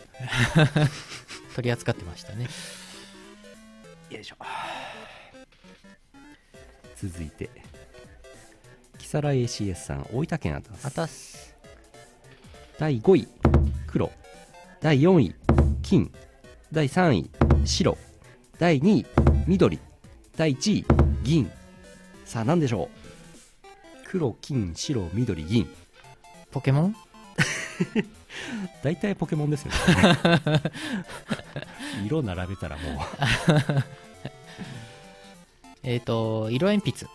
取り扱ってましたね。よいしょ。続いて木更 エーシーエス さん、大分県あたす、あたす。だいごい黒、だいよんい金、だいさんい白、だいにい緑、だいいちい銀。さあ何でしょう。黒金白緑銀、ポケモン。大体ポケモンですよね。色並べたらもうえっと色鉛筆、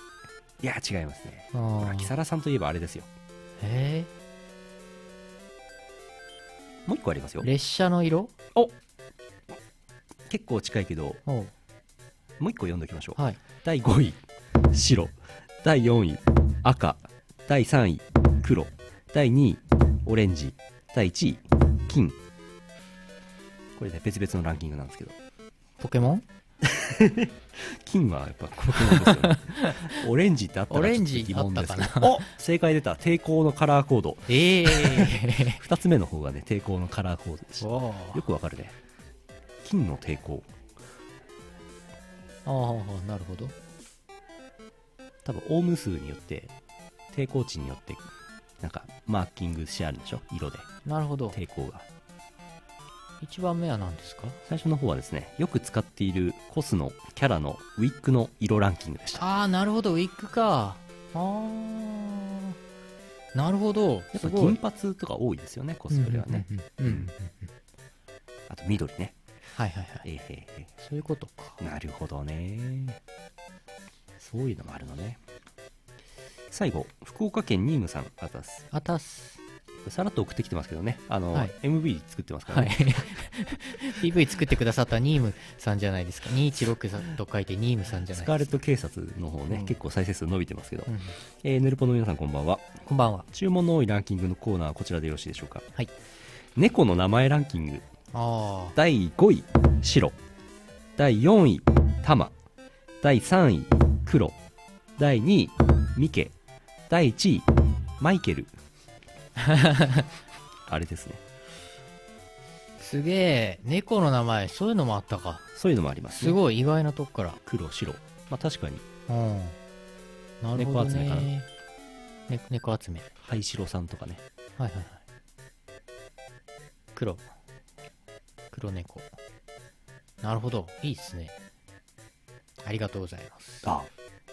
いや違いますね。木更さんといえばあれですよ。へえ、もう一個ありますよ、列車の色。お、結構近いけどもう一個読んでおきましょう、はい、だいごい白、だいよんい赤、だいさんい黒、だいにいオレンジ、だいいちい金。これね別々のランキングなんですけど、ポケモン金はやっぱポケモンですよね。オレンジってあったらちょっと疑問ですけど、お正解出た、抵抗のカラーコード、ええー、ふたつめの方がね抵抗のカラーコードでした。よくわかるね、金の抵抗。ああなるほど、多分オーム数によって抵抗値によってなんかマーキングしてあるんでしょ、色で。なるほど、抵抗が。いちばんめは何ですか。最初の方はですね、よく使っているコスのキャラのウィッグの色ランキングでした。ああなるほど、ウィッグか。ああなるほど、やっぱ金髪とか多いですよね、コスプレはね。あと緑ね、はいはいはい、えーへーへー、そういうことか。なるほどね、そういうのもあるのね。最後福岡県ニームさん、あたす、あたす。さらっと送ってきてますけどね、あの、はい、エムブイ 作ってますからね、はい、ピーブイ 作ってくださったニームさんじゃないですか。にひゃくじゅうろくさんと書いてニームさんじゃないですか。スカーレット警察の方ね、うん、結構再生数伸びてますけど、うん、えー、ヌルポの皆さんこんばんは。こんばんは。注文の多いランキングのコーナーはこちらでよろしいでしょうか。はい、猫の名前ランキング。あ、だいごい白、だいよんい玉、だいさんい黒、だいにいミケ、だいいちいマイケル。あれですね、すげえ、猫の名前、そういうのもあったか。そういうのもありますね。すごい意外なとこから。黒白、まあ確かに。うん、なるほどね。猫集めかな、ね、猫集め。灰白さんとかね。はいはいはい。黒黒猫、なるほど、いいっすね。ありがとうございます。あ、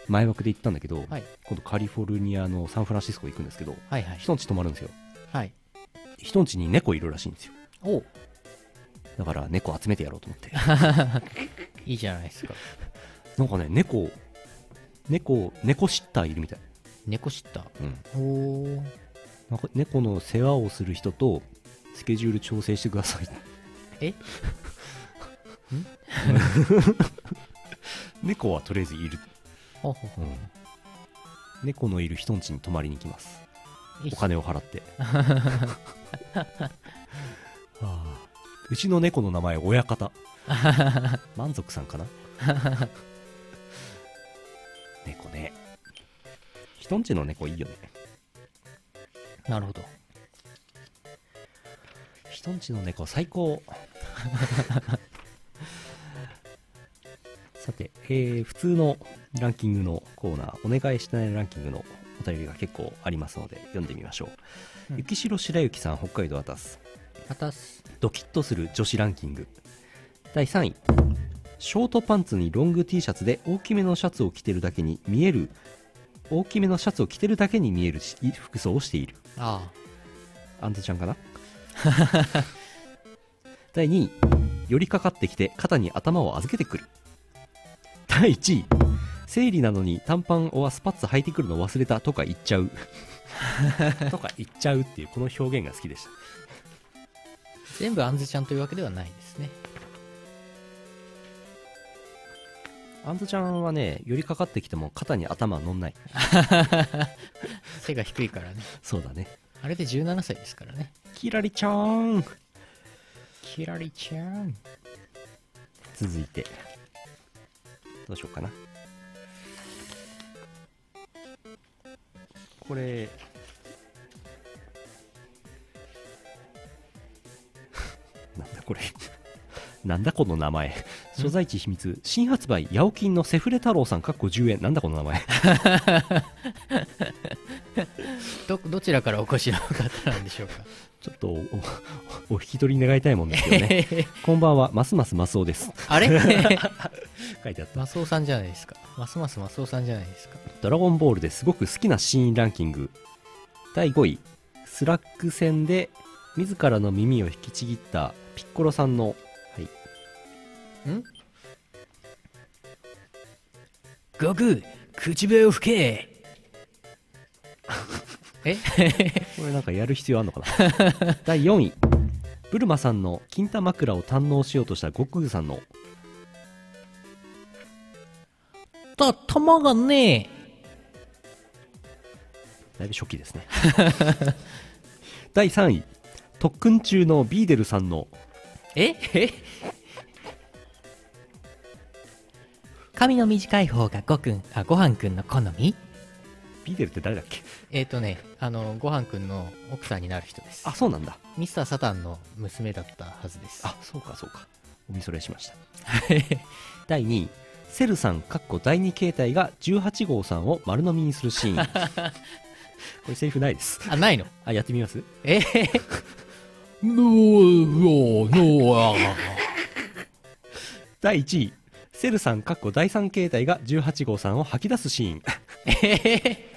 前枠で言ったんだけど、はい、今度カリフォルニアのサンフランシスコ行くんですけど、はいはい、人んち泊まるんですよ。はい、人んちに猫いるらしいんですよ。おう、だから猫集めてやろうと思っていいじゃないですか。なんかね、猫猫猫シッターいるみたい。猫シッター、うん、おー、なんか猫の世話をする人とスケジュール調整してください。えん猫はとりあえずいる。ほほほ、うん、猫のいる人んちに泊まりに行きます。お金を払って、はあ、うちの猫の名前親方満足さんかな猫ね、人んちの猫いいよね。なるほど、人んちの猫最高さて、えー、普通のランキングのコーナー、お願いしてないランキングのお便りが結構ありますので読んでみましょう。雪城白雪さん、北海道あたすあたす。ドキッとする女子ランキングだいさんい、ショートパンツにロング T シャツで大きめのシャツを着てるだけに見える大きめのシャツを着てるだけに見える服装をしている。ああ、あんたちゃんかなだいにい、寄りかかってきて肩に頭を預けてくる。だいいちい、生理なのに短パンはスパッツ履いてくるの忘れたとか言っちゃうとか言っちゃうっていうこの表現が好きでした。全部あんずちゃんというわけではないですね。あんずちゃんはね、寄りかかってきても肩に頭は乗んない背が低いからね。そうだね、あれでじゅうななさいですからね。キラリちゃーん、キラリちゃーん。続いてどうしようかな。これなんだこれなんだこの名前。所在地秘密、新発売ヤオキンのセフレ太郎さん、かっこじゅうえん。なんだこの名前ど, どちらからお越しの方なんでしょうかちょっと お, お, お引き取り願いたいもんですよねこんばんは、ますますマスオです。あれ書いてあった、マスオさんじゃないですか。ますますマスオさんじゃないですか。ドラゴンボールですごく好きなシーンランキングだいごい、スラック戦で自らの耳を引きちぎったピッコロさんの、はい、ん悟空口笛を吹けえこれなんかやる必要あんのかなだいよんい、ブルマさんの金玉枕を堪能しようとした悟空さんのた玉がねえ。だいぶ初期ですねだいさんい、特訓中のビーデルさんのええ髪の短い方がごくん、あ、ごはんくんの好み。ビーデルって誰だっけ。えっ、ー、とね、あのごはんくんの奥さんになる人です。あ、そうなんだ。ミスターサタンの娘だったはずです。あ、そうかそうか、お見それしましただいにい、セルさんかっこだいに形態がじゅうはちごうさんを丸飲みにするシーンこれセリフないです。あ、ないの。あ、やってみます。えーノーノーノーだいいちい、セルさんかっこだいさん形態がじゅうはちごうさんを吐き出すシーンえ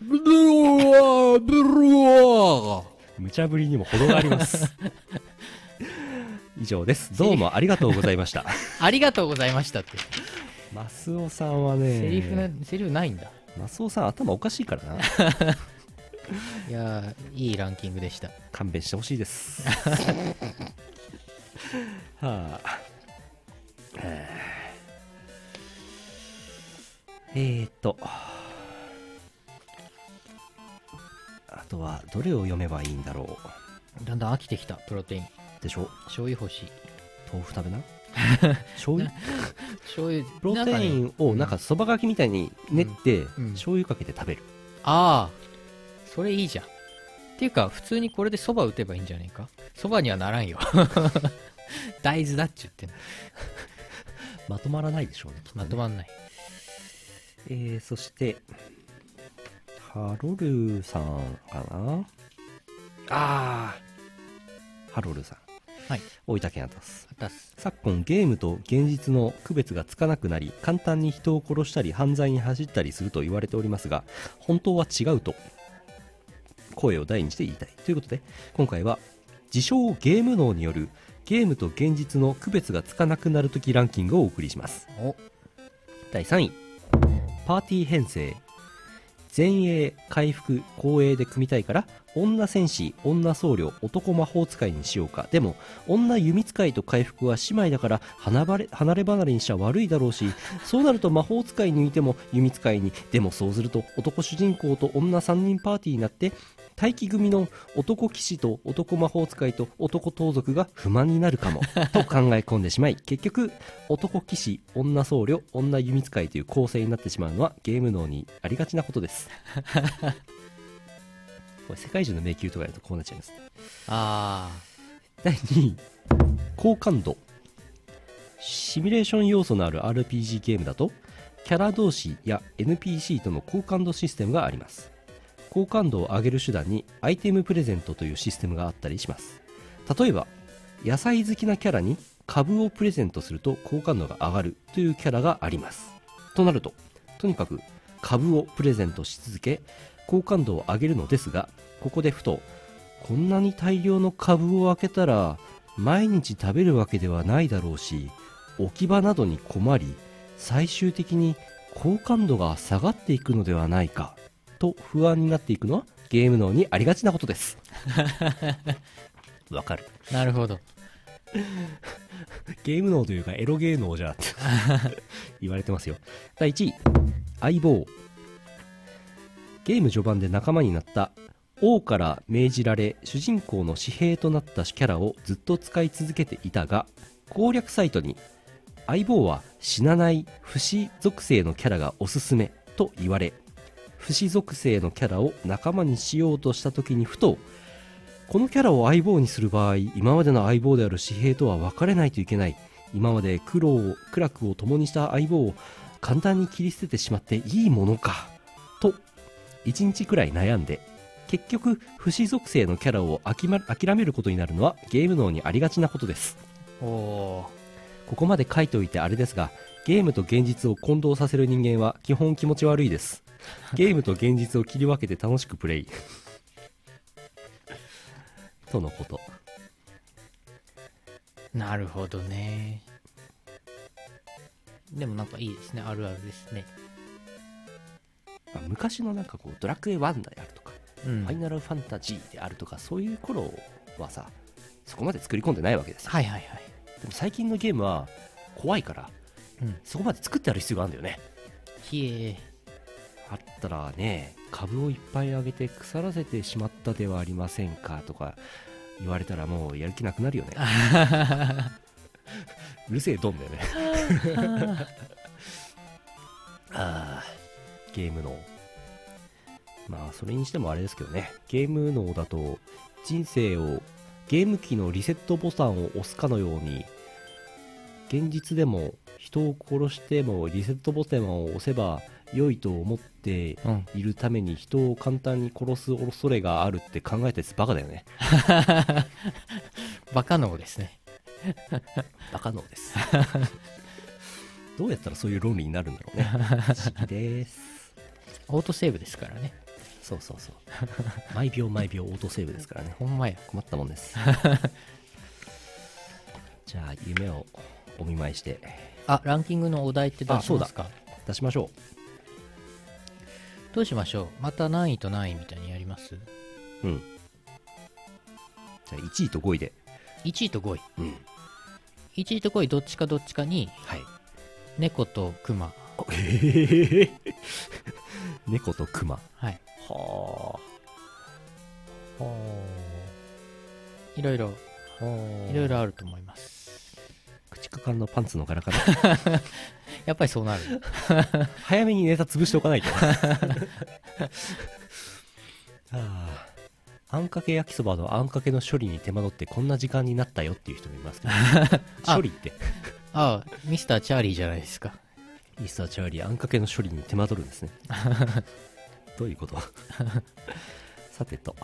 ーブルワーブルワー無茶ぶりにも程があります以上です。どうもありがとうございましたありがとうございましたってマスオさんはね、セリフな、セリフないんだ。マスオさん頭おかしいからないや、いいランキングでした。勘弁してほしいですはあ、えーっとあとはどれを読めばいいんだろう。だんだん飽きてきた。プロテインでしょ。醤油欲しい。豆腐食べな醤油醤油プロテインをなんかそばがきみたいに練って、うんうん、醤油かけて食べる。ああ、それいいじゃん。っていうか普通にこれでそば打てばいいんじゃねえか。そばにはならんよ大豆だっちゅってんまとまらないでしょうね。まとまんない。えー、そしてハロルさんかな。あー、ハロルさん、はい、大分県アタス。アタス。昨今ゲームと現実の区別がつかなくなり、簡単に人を殺したり犯罪に走ったりすると言われておりますが、本当は違うと声を大にして言いたいということで、今回は自称ゲーム脳によるゲームと現実の区別がつかなくなるときランキングをお送りします。お、だいさんい、パーティー編成。前衛、回復、後衛で組みたいから女戦士、女僧侶、男魔法使いにしようか。でも女弓使いと回復は姉妹だから離れ離れ離れにしちゃ悪いだろうし、そうなると魔法使い抜いても弓使いに。でもそうすると男主人公と女さんにんパーティーになって待機組の男騎士と男魔法使いと男盗賊が不満になるかもと考え込んでしまい、結局男騎士、女僧侶、女弓使いという構成になってしまうのはゲーム脳にありがちなことですこれ世界中の迷宮とかやるとこうなっちゃいます。あー。だいにい、好感度。シミュレーション要素のある アールピージー ゲームだとキャラ同士や エヌピーシー との好感度システムがあります。好感度を上げる手段にアイテムプレゼントというシステムがあったりします。例えば野菜好きなキャラに株をプレゼントすると好感度が上がるというキャラがあります。となるととにかく株をプレゼントし続け好感度を上げるのですが、ここでふとこんなに大量の株を開けたら毎日食べるわけではないだろうし、置き場などに困り最終的に好感度が下がっていくのではないかと不安になっていくのはゲーム脳にありがちなことですわかる。なるほどゲーム脳というかエロゲー脳じゃって言われてますよ。だいいちい、相棒。ゲーム序盤で仲間になった王から命じられ主人公の私兵となったキャラをずっと使い続けていたが、攻略サイトに相棒は死なない不死属性のキャラがおすすめと言われ、不死属性のキャラを仲間にしようとした時にふと、このキャラを相棒にする場合今までの相棒である私兵とは別れないといけない、今まで苦労を苦楽を共にした相棒を簡単に切り捨ててしまっていいものかといちにちくらい悩んで、結局不死属性のキャラを諦めることになるのはゲーム脳にありがちなことです。おお。ここまで書いておいてあれですが、ゲームと現実を混同させる人間は基本気持ち悪いです。ゲームと現実を切り分けて楽しくプレイとのこと。なるほどね。でもなんかいいですね、あるあるですね。まあ、昔のなんかこうドラクエワンであるとか、うん、ファイナルファンタジーであるとか、そういう頃はさそこまで作り込んでないわけですよ。はいはいはい。でも最近のゲームは怖いから、うん、そこまで作ってある必要があるんだよね。ひえーあったらね、株をいっぱいあげて腐らせてしまったではありませんかとか言われたらもうやる気なくなるよねうるせえドンだよねあーゲーム脳。まあそれにしてもあれですけどね、ゲーム脳だと人生をゲーム機のリセットボタンを押すかのように、現実でも人を殺してもリセットボタンを押せば良いと思っているために人を簡単に殺す恐れがあるって考えたやつバカだよねバカ脳ですねバカ脳ですどうやったらそういう論理になるんだろうね不思議です。オートセーブですからね。そうそうそう毎秒毎秒オートセーブですからね。ほんまや、困ったもんですじゃあ夢をお見舞いして、あ、ランキングのお題って出しますか？出しましょう。どうしましょう。また何位と何位みたいにやります？うん。じゃあいちいとごいで。いちいとごい、うん、いちいとごいどっちかどっちかに、はい、猫とクマ。えー、猫とクマ、はい、はあはあ、いろいろいろいろあると思います。駆逐艦のパンツの柄からやっぱりそうなる早めにネタ潰しておかないとああ、あんかけ焼きそばのあんかけの処理に手間取ってこんな時間になったよっていう人もいますけど処理ってああミスターチャーリーじゃないですか。ミスターチャーリー、あんかけの処理に手間取るんですねどういうことさてと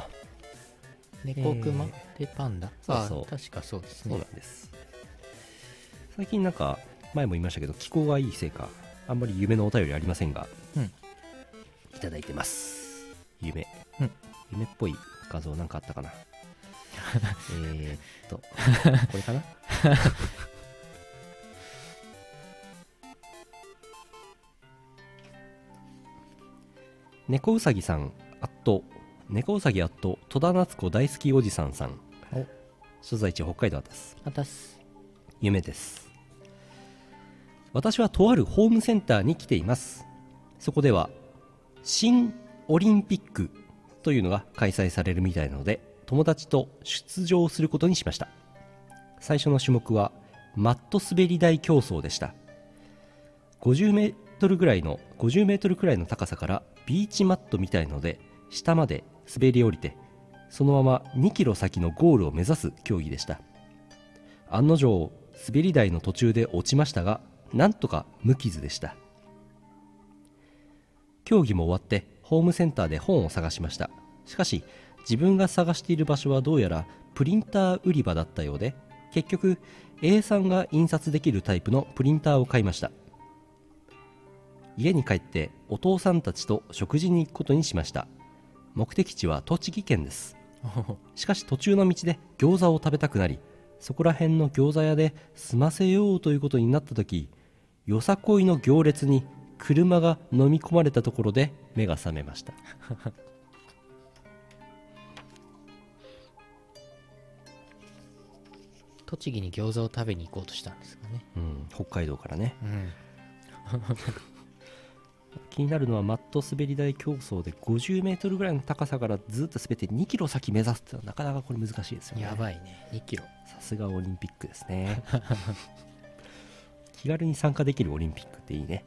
猫熊でパンダ、えー、そうそう、確かそうですね。そうなんです。最近なんか前も言いましたけど気候がいいせいかあんまり夢のお便りありませんが、うん、いただいてます。夢、うん、夢っぽい画像なんかあったかなえっとこれかな猫うさぎさん、あっと猫うさぎあっと戸田夏子大好きおじさんさん、所在地北海道です。あたす夢です。私はとあるホームセンターに来ています。そこでは新オリンピックというのが開催されるみたいなので友達と出場することにしました。最初の種目はマット滑り台競争でした。ごじゅうメートルぐらいのごじゅうメートルくらいの高さからビーチマットみたいので下まで滑り降りてそのままにキロ先のゴールを目指す競技でした。案の定滑り台の途中で落ちましたがなんとか無傷でした。競技も終わってホームセンターで本を探しました。しかし自分が探している場所はどうやらプリンター売り場だったようで結局 エースリー が印刷できるタイプのプリンターを買いました。家に帰ってお父さんたちと食事に行くことにしました。目的地は栃木県です。しかし途中の道で餃子を食べたくなりそこら辺の餃子屋で済ませようということになった時よさこいの行列に車が飲み込まれたところで目が覚めました栃木に餃子を食べに行こうとしたんですかね、うん、北海道からね、うん気になるのはマット滑り台競争でごじゅうメートルぐらいの高さからずっと滑ってにキロ先目指すってのはなかなかこれ難しいですよね。やばいね、にキロ。さすがオリンピックですね気軽に参加できるオリンピックっていいね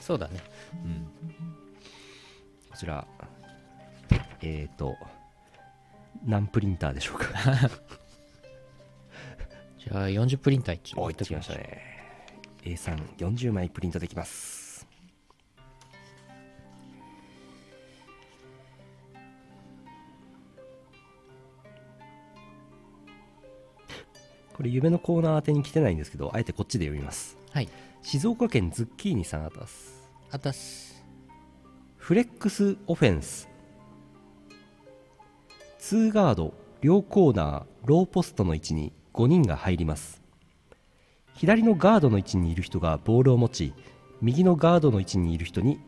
そうだね、うん、こちらえっと何プリンターでしょうかじゃあよんじゅうプリンター一応置いておきましたね。 エースリーよんじゅうまいプリントできます。これ夢のコーナー宛てに来てないんですけどあえてこっちで読みます、はい、静岡県ズッキーニさん、あたすあたす。フレックスオフェンスにガード両コーナーローポストの位置にごにんが入ります。左のガードの位置にいる人がボールを持ち右のガードの位置にいる人に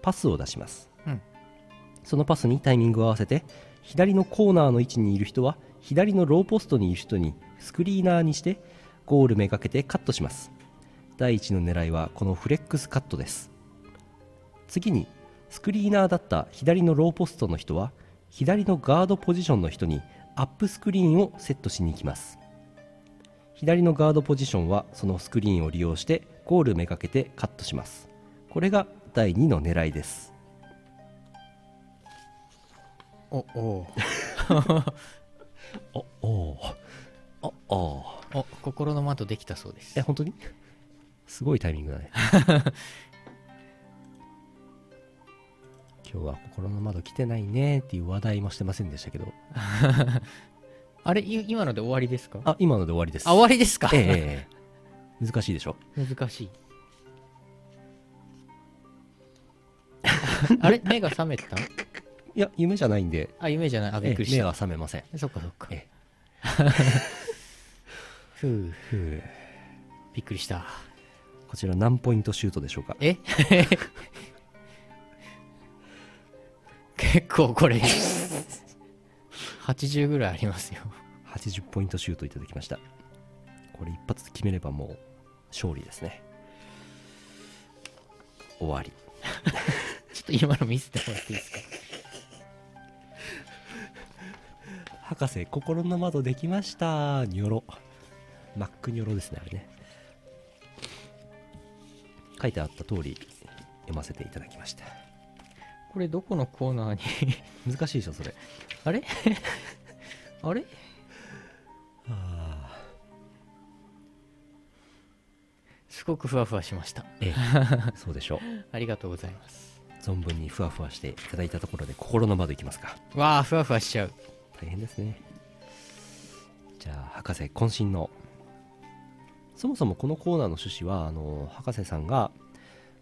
パスを出します、うん、そのパスにタイミングを合わせて左のコーナーの位置にいる人は左のローポストにいる人にスクリーナーにしてゴールめがけてカットします。第一の狙いはこのフレックスカットです。次にスクリーナーだった左のローポストの人は左のガードポジションの人にアップスクリーンをセットしに行きます。左のガードポジションはそのスクリーンを利用してゴールめがけてカットします。これが第二の狙いです。おおおおおおお、心の窓できたそうです。え、本当にすごいタイミングだね今日は心の窓来てないねっていう話題もしてませんでしたけどあれ今ので終わりですか。あ、今ので終わりです。あ、終わりですか、えー、難しいでしょ。難しいあれ目が覚めたいや夢じゃないんで。あ、夢じゃない。あ、びっくりした。目は覚めません。そっかそっか。えふうふう。びっくりした。こちら何ポイントシュートでしょうか。え結構これはちじゅうぐらいありますよ。はちじゅうポイントシュートいただきました。これ一発決めればもう勝利ですね。終わり。ちょっと今の見せてもらっていいですか。博士、心の窓できました。ニョロ、マックニョロですね。あれね、書いてあった通り読ませていただきました。これどこのコーナーに難しいでしょそれ。あれあれあすごくふわふわしました。ええ、そうでしょう。ありがとうございます。存分にふわふわしていただいたところで心の窓いきますか。わあふわふわしちゃう。大変ですね。じゃあ博士渾身の、そもそもこのコーナーの趣旨はあの博士さんが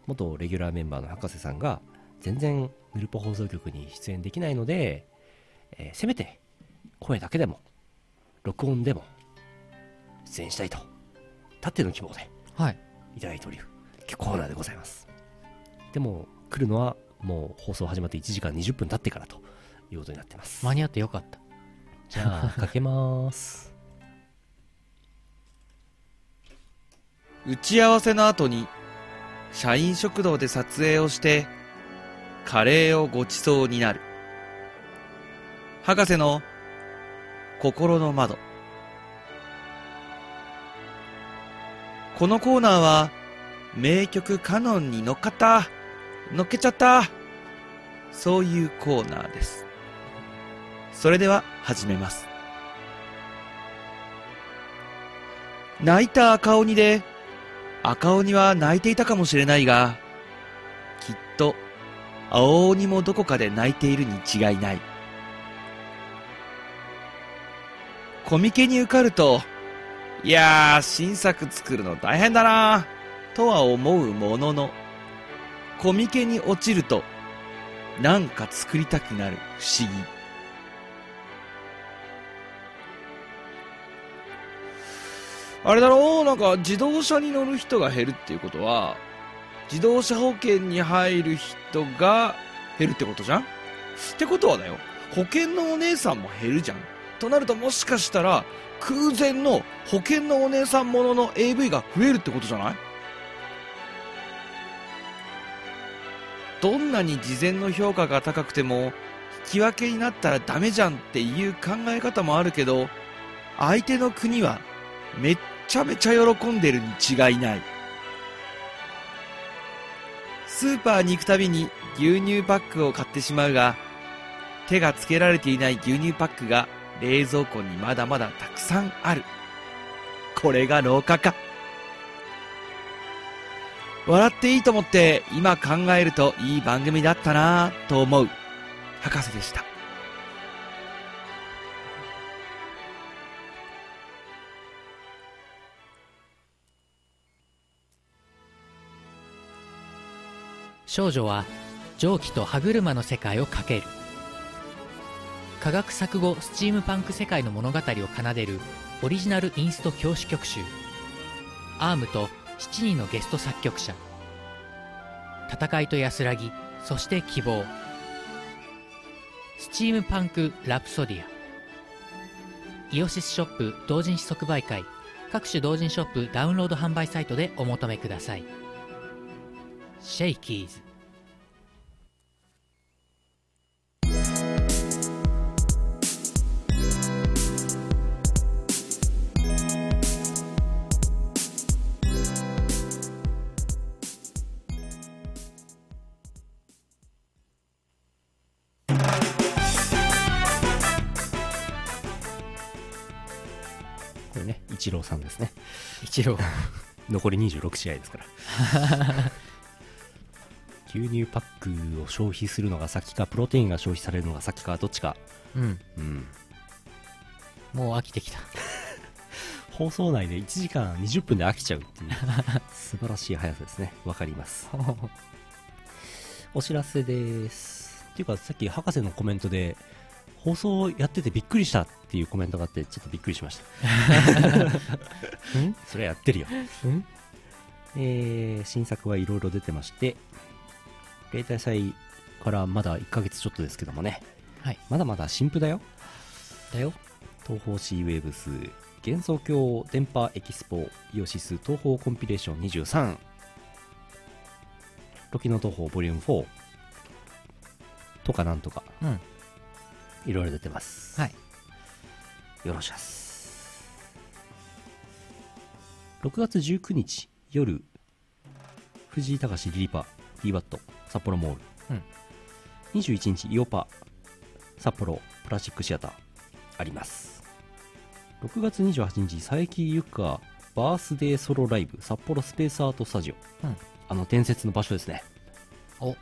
元レギュラーメンバーの博士さんが全然ヌルポ放送局に出演できないので、えー、せめて声だけでも録音でも出演したいとたっての希望でいただいており、はい、コーナーでございます。でも来るのはもう放送始まっていちじかんにじゅっぷん経ってからということになってます。間に合ってよかった。じゃあかけまーす。打ち合わせの後に社員食堂で撮影をしてカレーをごちそうになる博士の心の窓。このコーナーは名曲カノンに乗っかった乗っけちゃったそういうコーナーです。それでは始めます。泣いた赤鬼で、赤鬼は泣いていたかもしれないが、きっと青鬼もどこかで泣いているに違いない。コミケに受かると、いやー新作作るの大変だなとは思うものの、コミケに落ちるとなんか作りたくなる不思議。あれだろう、なんか自動車に乗る人が減るっていうことは自動車保険に入る人が減るってことじゃん。ってことはだよ、保険のお姉さんも減るじゃん。となるともしかしたら空前の保険のお姉さんものの エーブイ が増えるってことじゃない。どんなに事前の評価が高くても引き分けになったらダメじゃんっていう考え方もあるけど、相手の国はめっちゃめちゃ喜んでるに違いない。スーパーに行くたびに牛乳パックを買ってしまうが、手がつけられていない牛乳パックが冷蔵庫にまだまだたくさんある。これが老化か。笑っていいと思って今考えるといい番組だったなぁと思う博士でした。少女は蒸気と歯車の世界をかける。科学錯誤スチームパンク世界の物語を奏でるオリジナルインスト教師曲集、アームとしちにんのゲスト作曲者、戦いと安らぎ、そして希望、スチームパンクラプソディア、イオシスショップ同人誌即売会、各種同人ショップダウンロード販売サイトでお求めください。シェイキーズ。これね、イチローさんですね。イチロー残りにじゅうろくしあいですから牛乳パックを消費するのが先かプロテインが消費されるのが先かどっちか。うん、うん、もう飽きてきた放送内でいちじかんにじゅっぷんで飽きちゃうっていう素晴らしい速さですね。わかりますお知らせですっていうか、さっき博士のコメントで放送やっててびっくりしたっていうコメントがあって、ちょっとびっくりしましたそれやってるよん、えー、新作はいろいろ出てまして、例大祭からまだいっかげつちょっとですけどもね、はい、まだまだ新婦だよだよ。東方シーウェーブス幻想郷電波エキスポイオシス東方コンピレーションにじゅうさん、ロキの東方ボリュームよんとかなんとか、うん、いろいろ出てます。はい、よろしくです。ろくがつじゅうくにち夜、藤井隆リリパ ディーバット 札幌モール、うん、にじゅういちにちイオパ札幌プラスチックシアターあります。ろくがつにじゅうはちにち佐伯ゆかバースデーソロライブ札幌スペースアートスタジオ、うん、あの伝説の場所ですね。お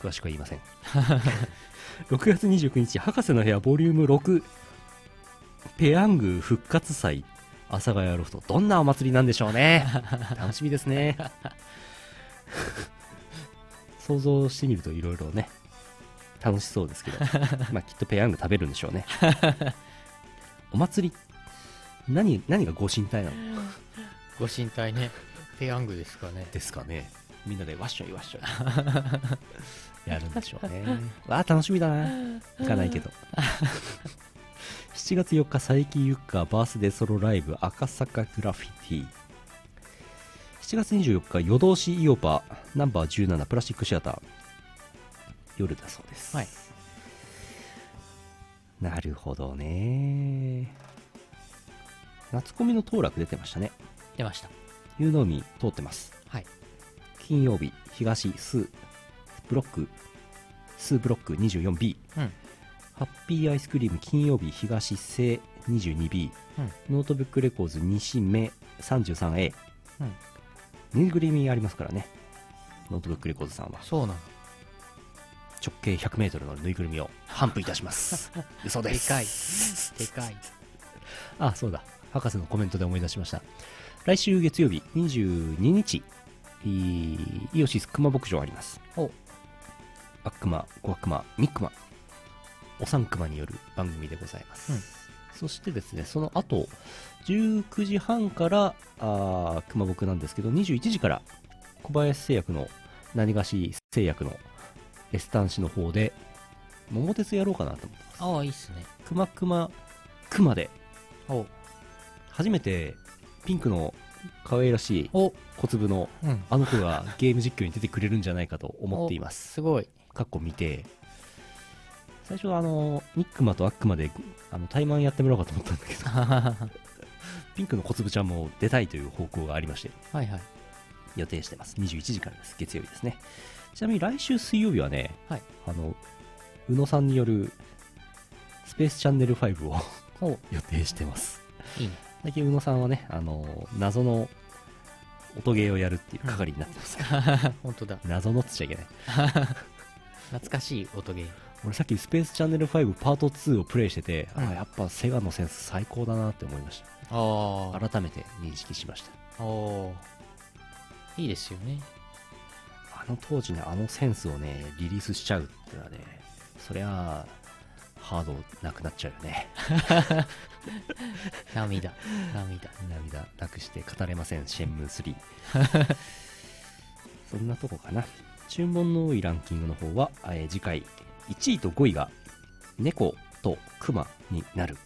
詳しくは言いませんろくがつにじゅうくにち博士の部屋ボリュームろくペヤング復活祭阿佐ヶ谷ロフト、どんなお祭りなんでしょうね楽しみですね想像してみるといろいろね楽しそうですけどまあきっとペヤング食べるんでしょうねお祭り 何, 何がご神体なのご神体ねペヤングですかねですかねみんなでわっしょいわっしょいやるんでしょうねわあ楽しみだな行かないけどしちがつよっか佐伯ゆかバースデーソロライブ赤坂グラフィティ、しちがつにじゅうよっか夜通しイオパナンバーじゅうななプラスチックシアター夜だそうです、はい、なるほどね。夏コミの当落出てましたね。出ました。湯のみ通ってます、はい、金曜日東数ブロック数ブロック にじゅうよんビー、うん、ハッピーアイスクリーム金曜日東西 にじゅうにビー、うん、ノートブックレコーズ西目 さんじゅうさんエー、うん、ぬいぐるみありますからねノートブックレコーズさんは。そうなの。直径 ひゃくメートル のぬいぐるみを頒布いたします嘘です。でかいでかい。ああそうだ、博士のコメントで思い出しました。来週月曜日にじゅうににちイオシス熊牧場あります。お悪熊、小悪魔、三熊、お三熊による番組でございます、うん、そしてですねその後じゅうくじはんからあ熊牧なんですけどにじゅういちじから小林製薬の何がし製薬のエスタンシの方で桃鉄やろうかなと思ってます。ああいいっすね。熊熊熊でお初めてピンクの可愛らしい小粒のあの子がゲーム実況に出てくれるんじゃないかと思っていますすごいかっこ見て最初はあのニックマとアックマであの対マンやってもらおうかと思ったんだけどピンクの小粒ちゃんも出たいという方向がありまして、はいはい、予定してます。にじゅういちじからです月曜日ですね。ちなみに来週水曜日はね、はい、あの宇野さんによるスペースチャンネルファイブを予定してます。いいね。最近宇野さんはね、あのー、謎の音ゲーをやるっていう係になってますから、うん、本当だ謎のっつっちゃいけない懐かしい音ゲー。俺さっきスペースチャンネルファイブパートツーをプレイしてて、うん、あやっぱセガのセンス最高だなって思いました。あ改めて認識しました。おいいですよね。あの当時ねあのセンスをねリリースしちゃうっていうのはねそりゃハードなくなっちゃうよね涙涙涙なくして語れませんシェンムースリーそんなとこかな。注文の多いランキングの方は、えー、次回いちいとごいが猫と熊になる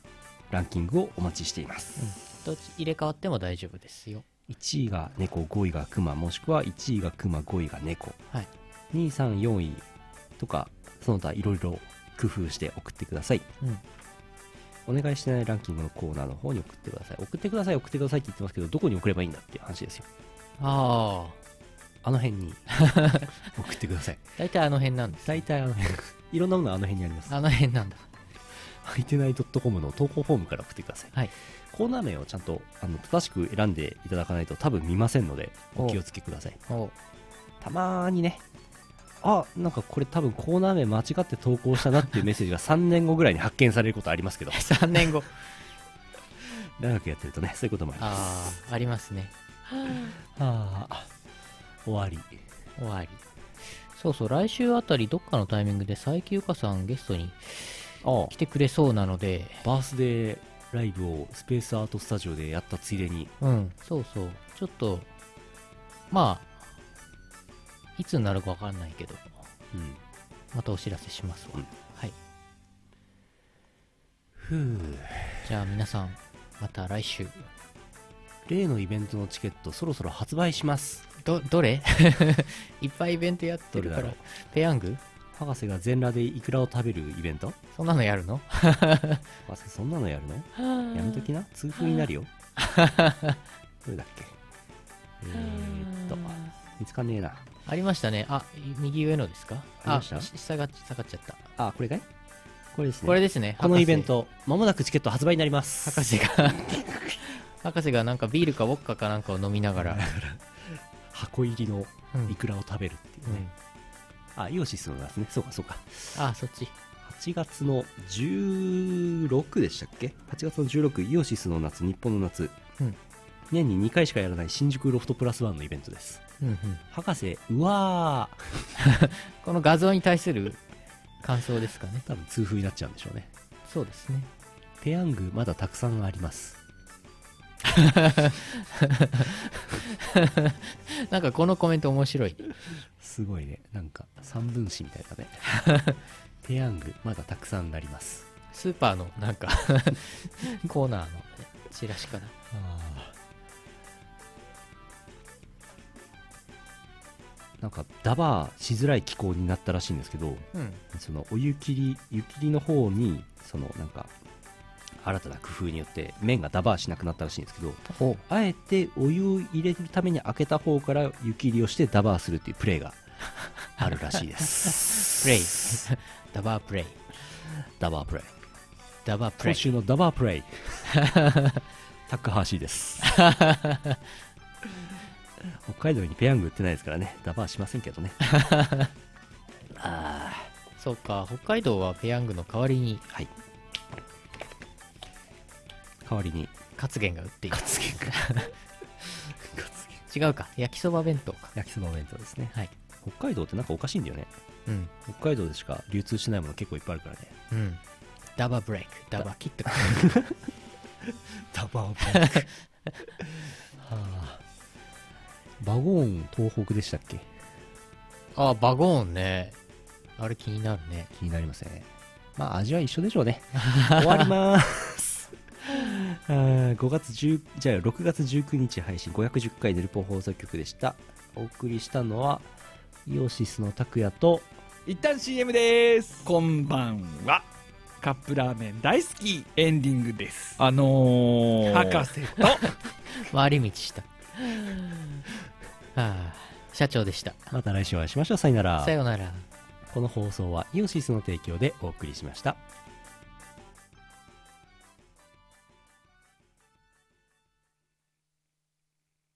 ランキングをお待ちしています、うん、どっち入れ替わっても大丈夫ですよ。いちいが猫ごいが熊もしくはいちいが熊ごいが猫、はい、にいさんいよんいとかその他いろいろ工夫して送ってください、うん、お願いしてないランキングのコーナーの方に送ってください送ってください送ってくださいって言ってますけどどこに送ればいいんだっていう話ですよ。あああの辺に送ってください大体あの辺なんです。大体あの辺いろんなものあの辺にあります。あの辺なんだ。はいてない .com の投稿フォームから送ってください、はい、コーナー名をちゃんとあの正しく選んでいただかないと多分見ませんのでお気をつけください。たまーにねあなんかこれ多分コーナー名間違って投稿したなっていうメッセージがさんねんごぐらいに発見されることありますけどさんねんご長くやってるとねそういうこともあります。ああありますね。ああ終わり終わり。そうそう来週あたりどっかのタイミングで佐伯ゆかさんゲストに来てくれそうなのでバースデーライブをスペースアートスタジオでやったついでにうんそうそうちょっとまあいつになるか分かんないけど、うん、またお知らせしますわ、うん、はいふう。じゃあ皆さんまた来週例のイベントのチケットそろそろ発売します。 ど, どれいっぱいイベントやってるからペヤング博士が全裸でイクラを食べるイベントそんなのやるの博士そんなのやるのやめときな痛風になるよどれだっけえーっと見つかんねえなありましたね。あ、右上のですか。あ、下が下がっちゃった。あ、これかい。これですね、これですね。このイベントまもなくチケット発売になります。博士が博士がなんかビールかウォッカかなんかを飲みながら箱入りのイクラを食べるっていうね、うん、あ、イオシスのですね。そうかそうか。あ、そっち。はちがつのじゅうろくでしたっけ。はちがつのじゅうろく、イオシスの夏、日本の夏、うん、年ににかいしかやらない新宿ロフトプラスワンのイベントです、うんうん、博士うわーこの画像に対する感想ですかね。多分痛風になっちゃうんでしょうね。そうですね。ペヤングまだたくさんありますなんかこのコメント面白いすごいね。なんか三分子みたいだねペヤングまだたくさんなります。スーパーのなんかコーナーのチラシかな。あ、なんかダバーしづらい気候になったらしいんですけど、うん、そのお湯切り湯切りの方にそのなんか新たな工夫によって麺がダバーしなくなったらしいんですけど、あえてお湯を入れるために開けた方から湯切りをしてダバーするっていうプレーがあるらしいですプレイダバープレイダバープレイダバープレイ。今週のダバープレイ高橋です北海道にペヤング売ってないですからね、ダバーしませんけどねあ、そうか、北海道はペヤングの代わりに、はい、代わりにカツゲンが売っている。カツゲンかカツゲン違うか、焼きそば弁当か。焼きそば弁当ですね、はい。北海道ってなんかおかしいんだよね、うん、北海道でしか流通しないもの結構いっぱいあるからね、うん、ダバーブレイクダバーキットダバーブレイクはあ、バゴーン東北でしたっけ。ああ、バゴーンね、あれ気になるね。気になりますね。まあ味は一緒でしょうね終わりますあ、ごがつじゅう、じゃあろくがつじゅうくにち配信ごひゃくじゅっかいヌルポ放送局でした。お送りしたのはイオシスの拓也と、一旦 シーエム です。こんばんは。カップラーメン大好きエンディングです。あのー、博士と回り道したはあ、社長でした。また来週お会いしましょう。さよなら。さよなら。この放送はイオシスの提供でお送りしました。